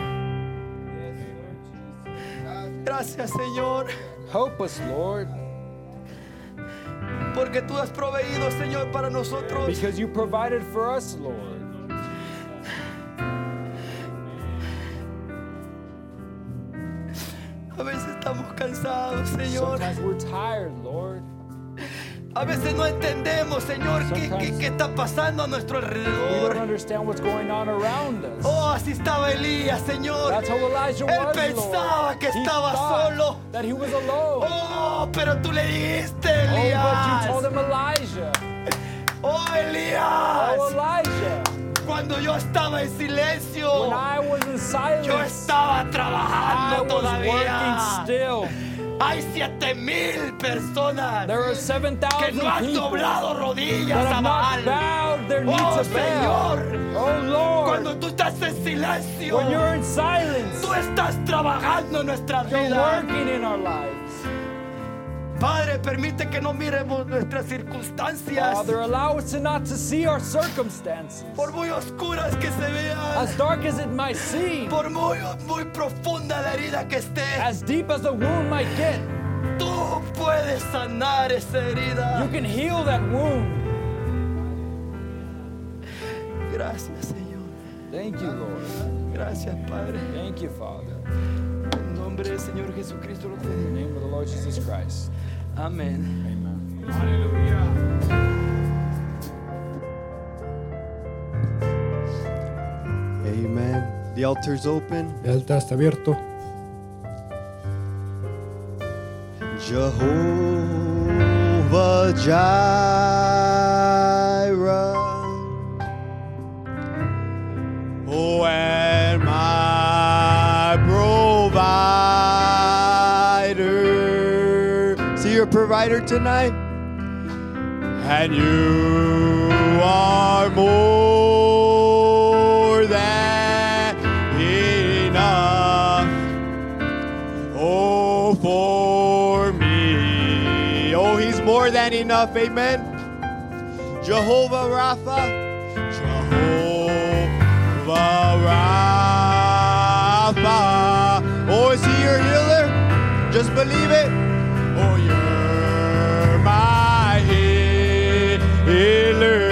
Gracias, Señor. Help us, Lord. Porque tú has proveído, Señor, para nosotros. Because you provided for us, Lord. A veces estamos cansados, Señor. Sometimes we're tired, Lord. A veces no entendemos, Señor, qué está pasando a nuestro alrededor. We don't understand what's going on around us. Oh, así estaba Elías, Señor. That's how Elijah was, Lord. Él pensaba que estaba solo. That he was alone. Oh, pero tú le dijiste, Elías. Oh, but you told him, Elijah. Oh, Elías. Oh, Elijah. Cuando yo estaba en silencio, when I was in silence, yo estaba trabajando todavía. I was working still. Hay 7,000 personas que no han doblado rodillas a Baal. Oh, Señor, oh, Lord, cuando tú estás en silencio, when you're in silence, tú estás trabajando en nuestras vidas. Padre, permite que no miremos nuestras circunstancias. Father, allow us to not to see our circumstances. Por muy oscuras que se vean. As dark as it might seem. Por muy profunda la herida que esté. As deep as the wound might get. Tú puedes sanar esa herida. You can heal that wound. Gracias, Señor. Thank you, Lord. Gracias, Padre. Thank you, Father. En nombre del Señor Jesucristo lo pedimos. In the name of the Lord Jesus Christ. Amen. Amen. Hallelujah. Amen. The altar's open. El altar está abierto. Jehovah Jireh. Oh, and my provider. See your provider tonight? And you are more than enough. Oh, for me. Oh, he's more than enough. Amen. Jehovah Rapha. Rapha. Oh, is he your healer? Just believe it. Oh, you're my healer.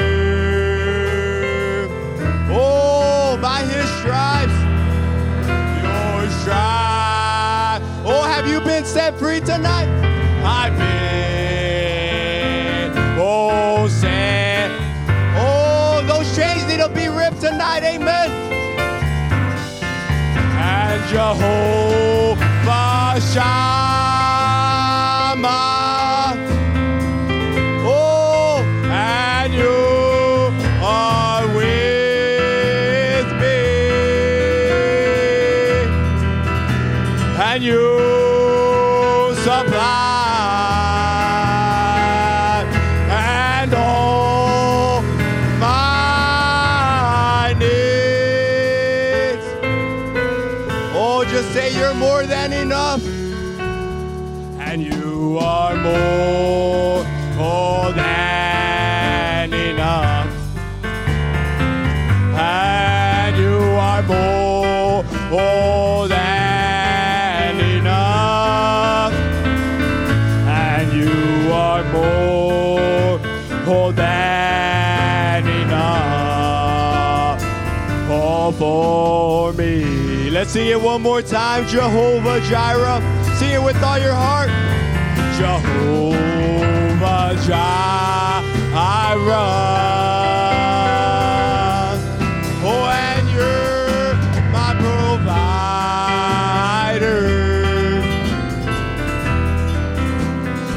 Oh, by his stripes, your stripes. Oh, have you been set free tonight? I've been set. Oh, those chains need to be ripped tonight. Amen. Jehovah Shammah, oh, and you are with me, and you supply, and all my needs. Just say you're more than enough, and you are more than enough, and you are more than enough, and you are more than enough, all for me. Let's sing it one more time, Jehovah Jireh. Sing it with all your heart. Jehovah Jireh. Oh, and you're my provider.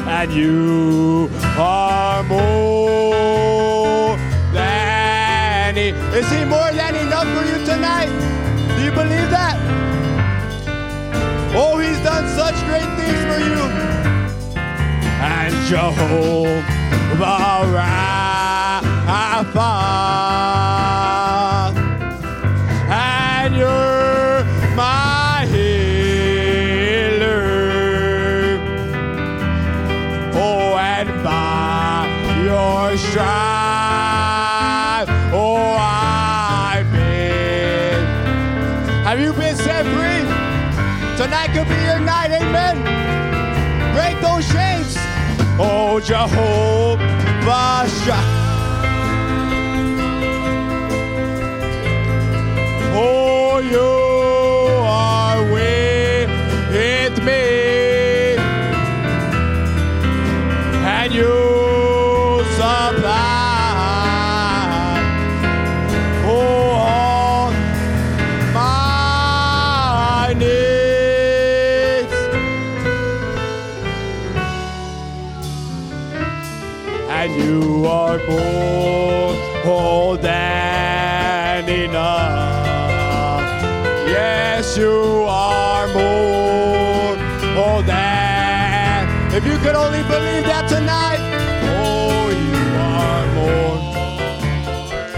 And you are more than enough. Is he more than enough for you tonight? Believe that. Oh, he's done such great things for you. And Jehovah Rapha, and you're my healer. Oh, and by your stripe, oh, have you been set free? Tonight could be your night, amen. Break those chains. Oh, Jehovah Shammah. Oh, you are with me. And you supply. You are more than enough. Yes, you are more than. If you could only believe that tonight. Oh, you are more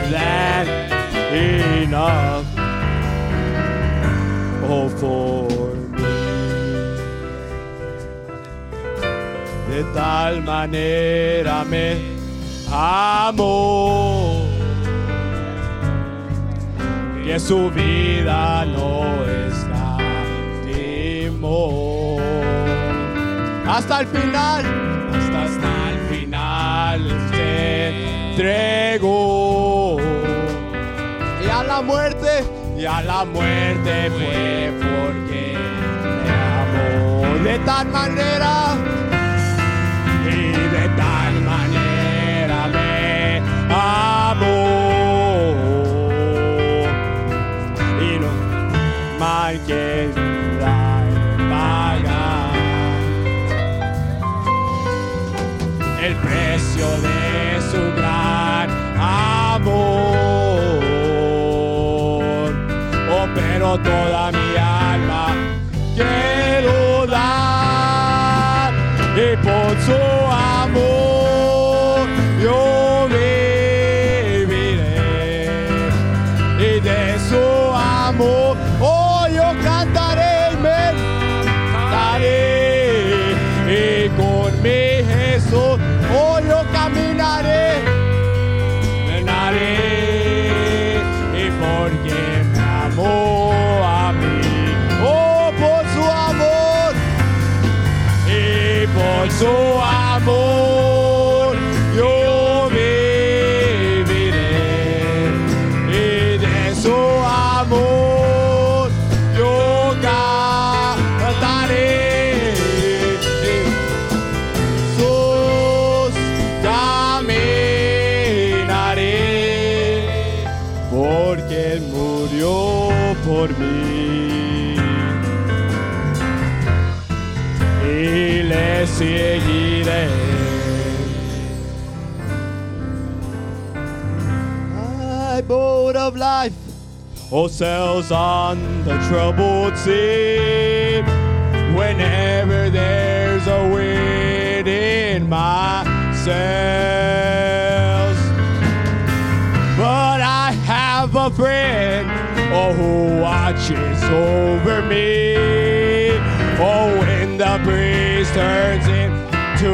than enough. Oh, for me. De tal manera me amor, que su vida no está temor. Hasta el final, se entregó la muerte, y a la muerte fue porque me amó de tal manera, y de tal manera me amó, y no mal que la paga el precio de su gran amor. Oh, pero toda mi alma quiero dar, y por su amor yo viviré, y de su amor oh yo cantaré y me cantaré, y con mi Jesús oh yo caminaré, y porque me amó a mí, oh por su amor, y por su amor yo viviré, y de su amor yo cantaré, sus caminaré, porque Él murió por mí, y le seguiré. Boat of life, oh sails on the troubled sea. Whenever there's a wind in my sails, but I have a friend, oh, who watches over me. Oh, when the breeze turns into,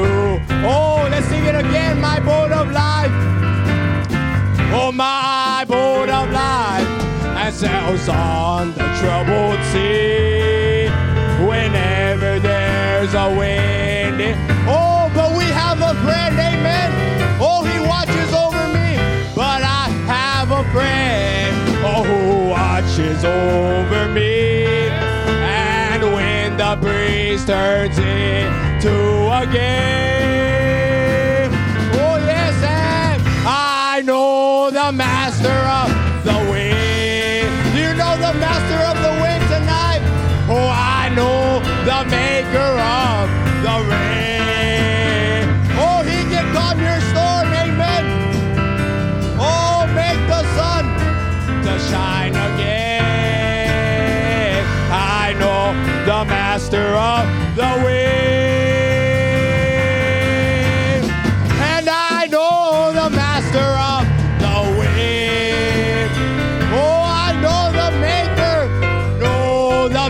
oh, let's sing it again, my boat of life. Oh, my boat of life, and sails on the troubled sea. Whenever there's a wind, oh, but we have a friend, amen. Oh, he watches over me, but I have a friend, oh, who watches over me. And when the breeze turns into a gale, oh, yes, and I know the master of the wind. Do you know the master of the wind tonight? Oh, I know the maker of the rain. Oh, he can calm your storm, amen. Oh, make the sun to shine again. I know the master of the wind, and I know the master of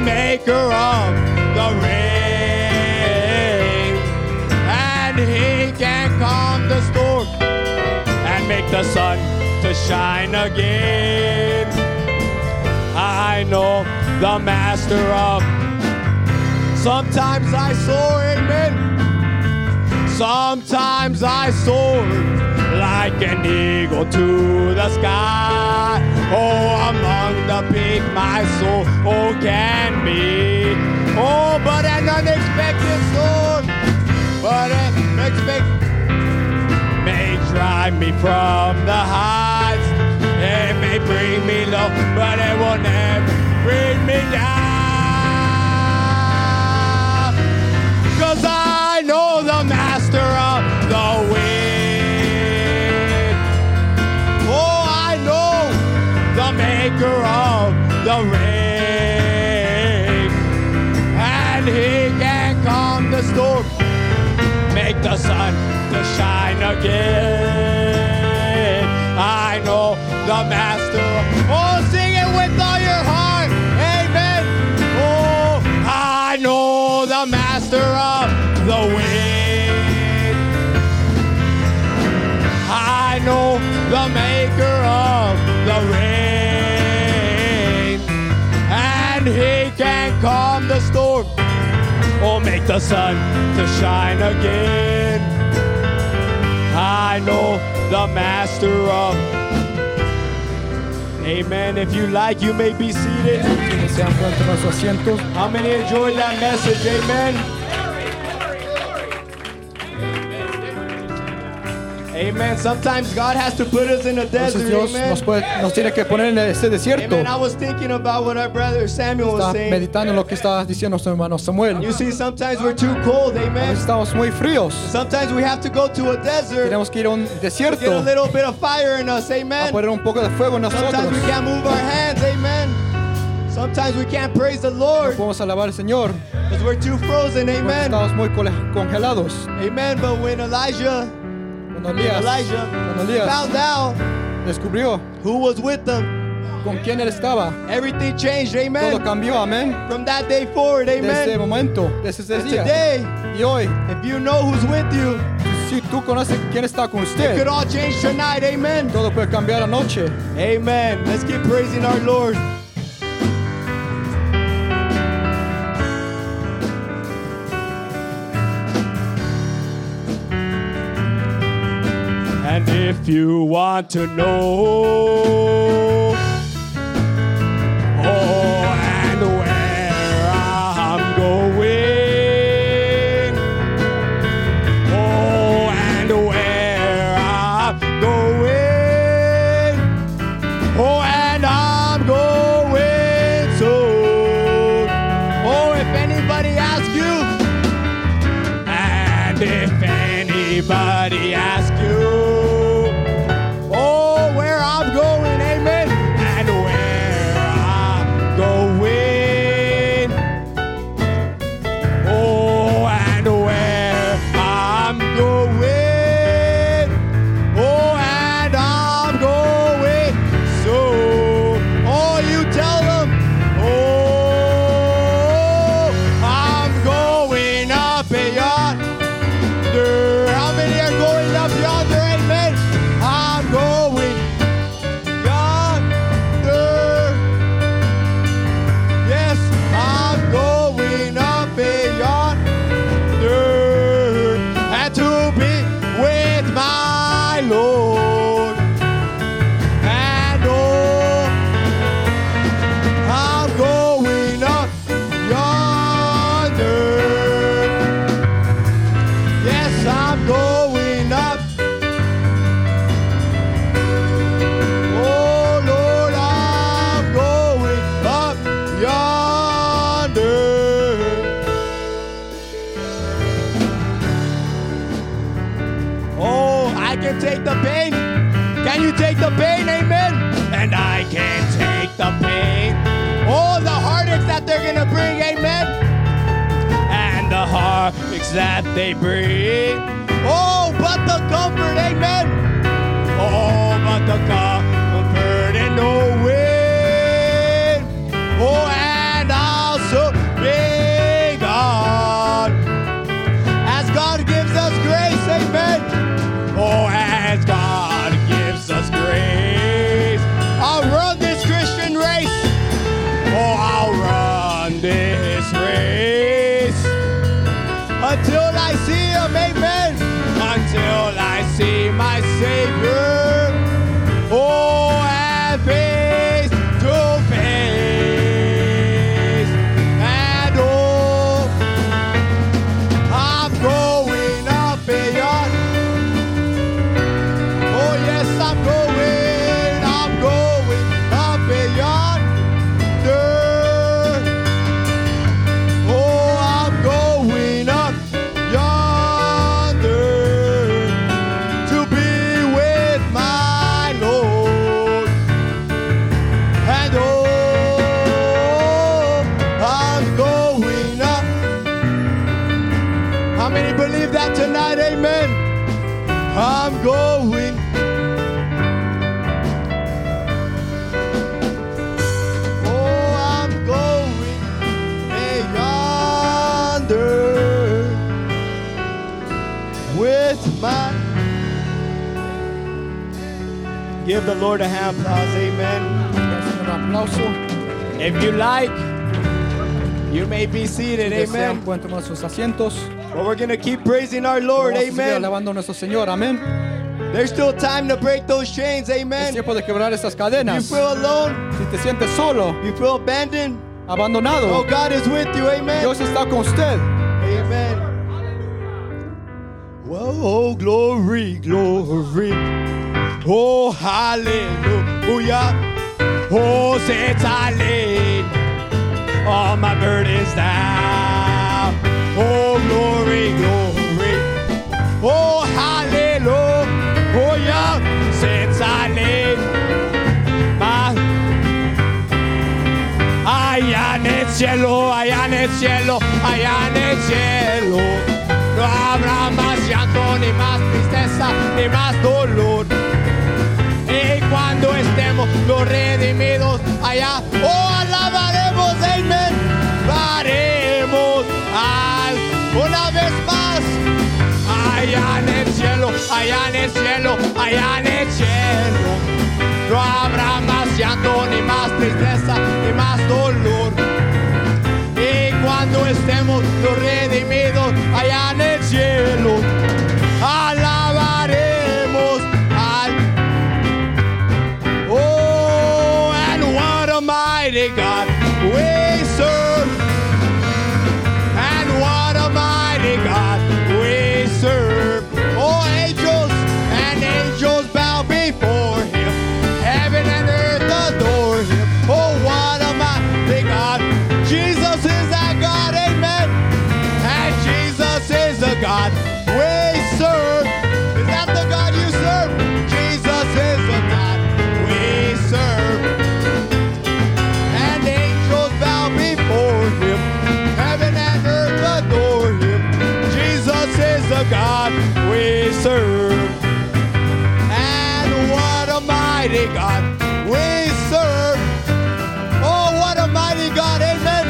maker of the rain, and he can calm the storm and make the sun to shine again. I know the master of. Sometimes I soar, amen. Sometimes I soar like an eagle to the sky. Oh, among the peak my soul, oh, can be. Oh, but an unexpected storm, but an unexpected may drive me from the heights. It may bring me low, but it will never bring me down. Cause I know the master of the wind. The maker of the rain, and he can calm the storm, make the sun to shine again. I know the master. Oh, sing it with all your heart, amen. Oh, I know the master of the wind. I know the maker of the rain, and he can calm the storm, or make the sun to shine again. I know the master of Amen. If you like, you may be seated. How many enjoyed that message? Amen. Amen. Sometimes God has to put us in a desert. Dios nos tiene que poner en ese desierto. Amen. I was thinking about what our brother Samuel was saying. Meditando en lo que estaba diciendo nuestro hermano Samuel. You see, sometimes we're too cold. Amen. Estamos muy fríos. Sometimes we have to go to a desert. Tenemos que ir a un desierto. Get a little bit of fire in us. Amen. A poner un poco de fuego en nosotros. Sometimes we can't move our hands. Amen. Sometimes we can't praise the Lord. No podemos alabar al Señor. Because we're too frozen. Amen. Estamos muy congelados. Amen. But when Elijah found out who was with them, con quién él estaba. Everything changed, amen. Todo cambió, amen. From that day forward, amen. Desde ese momento, desde ese día. Today, y hoy, if you know who's with you, si tú conoces quién está con usted, it could all change tonight, amen. Todo puede cambiar anoche. Amen. Let's keep praising our Lord. And if you want to know and where I'm going, and I'm going soon. Oh, if anybody asks you, and if anybody asks you, that they bring. Oh, but the comfort, amen. Oh, but the comfort and no way. Oh, and also be God. As God gives us grace, amen. Oh, as God gives us grace, I'll run this Christian race. Oh, I'll run this race. Until I see him, amen. Until I see my Savior. Oh, and face to face. And oh, I'm going up beyond. Oh, yes, I'm going up beyond. Tonight, amen. I'm going. Oh, I'm going yonder with my. Give the Lord a hand, applause, amen. If you like, you may be seated, amen. But we're going to keep praising our Lord, amen. There's still time to break those chains, amen. Es tiempo de quebrar esas cadenas. You feel alone? Si te sientes solo. You feel abandoned? Abandonado. Oh, God is with you, amen. Dios está con usted. Amen. Hallelujah. Whoa, glory, glory. Oh, hallelujah. Oh, say hallelujah. All my burdens down. Oh, glory, glory. Oh, hallelujah. Say hallelujah. Allá en el cielo, no habrá más llanto, ni más tristeza, ni más dolor. Y cuando estemos los redimidos allá, oh, alabaremos, amén, alabaremos una vez más. Allá en el cielo, allá en el cielo, allá en el cielo, no habrá más llanto, ni más tristeza, ni más dolor. Y cuando estemos los redimidos allá en el cielo, alabaremos al... Oh, and what a mighty God we serve. And what a mighty God we serve. Oh, angels and angels bow before Him. Heaven and earth adore Him. Oh, what a mighty God. Jesus is that God, amen. And Jesus is the God we serve. Is that the God you serve? Jesus is the God we serve. And angels bow before Him. Heaven and earth adore Him. Jesus is the God we serve. Mighty God we serve. Oh, what a mighty God, amen,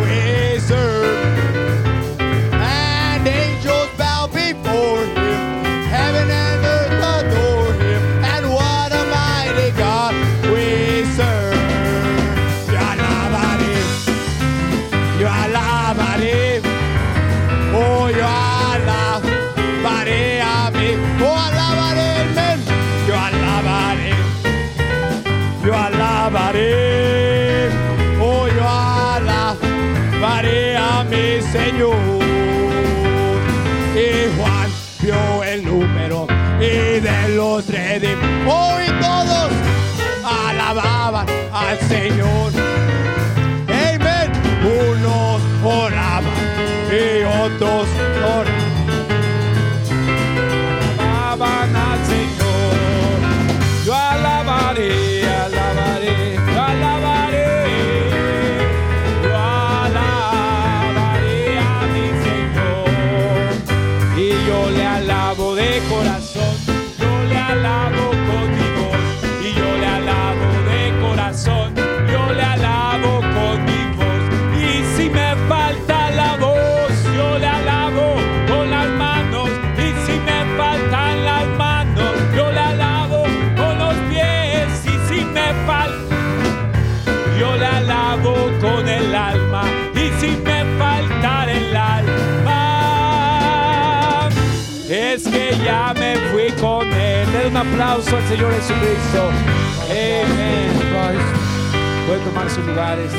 we serve. And angels bow before Him. Heaven and earth adore Him. And what a mighty God we serve. Yo alabaré, yo alabaré. Oh, yo alabaré a mí. Oh, alabaré, amen. Yo alabaré, yo alabaré, oh, yo alabaré a mi Señor. Y Juan vio el número y de los redimidos, oh, y todos alababan al Señor. Amén. Unos oraban y otros oraban al Señor. Yo alabaré, alabaré, yo alabaré, yo alabaré a mi Señor. Y yo le alabo de corazón, yo le alabo con mi voz. Y yo le alabo de corazón, yo le alabo con mi voz. Y si me falta la voz, yo le alabo con las manos. Y si me faltan las manos, yo le alabo. Yo le alabo con el alma, y si me faltara el alma, es que ya me fui con Él. Denle un aplauso al Señor Jesucristo. Amén. Pueden tomar sus lugares.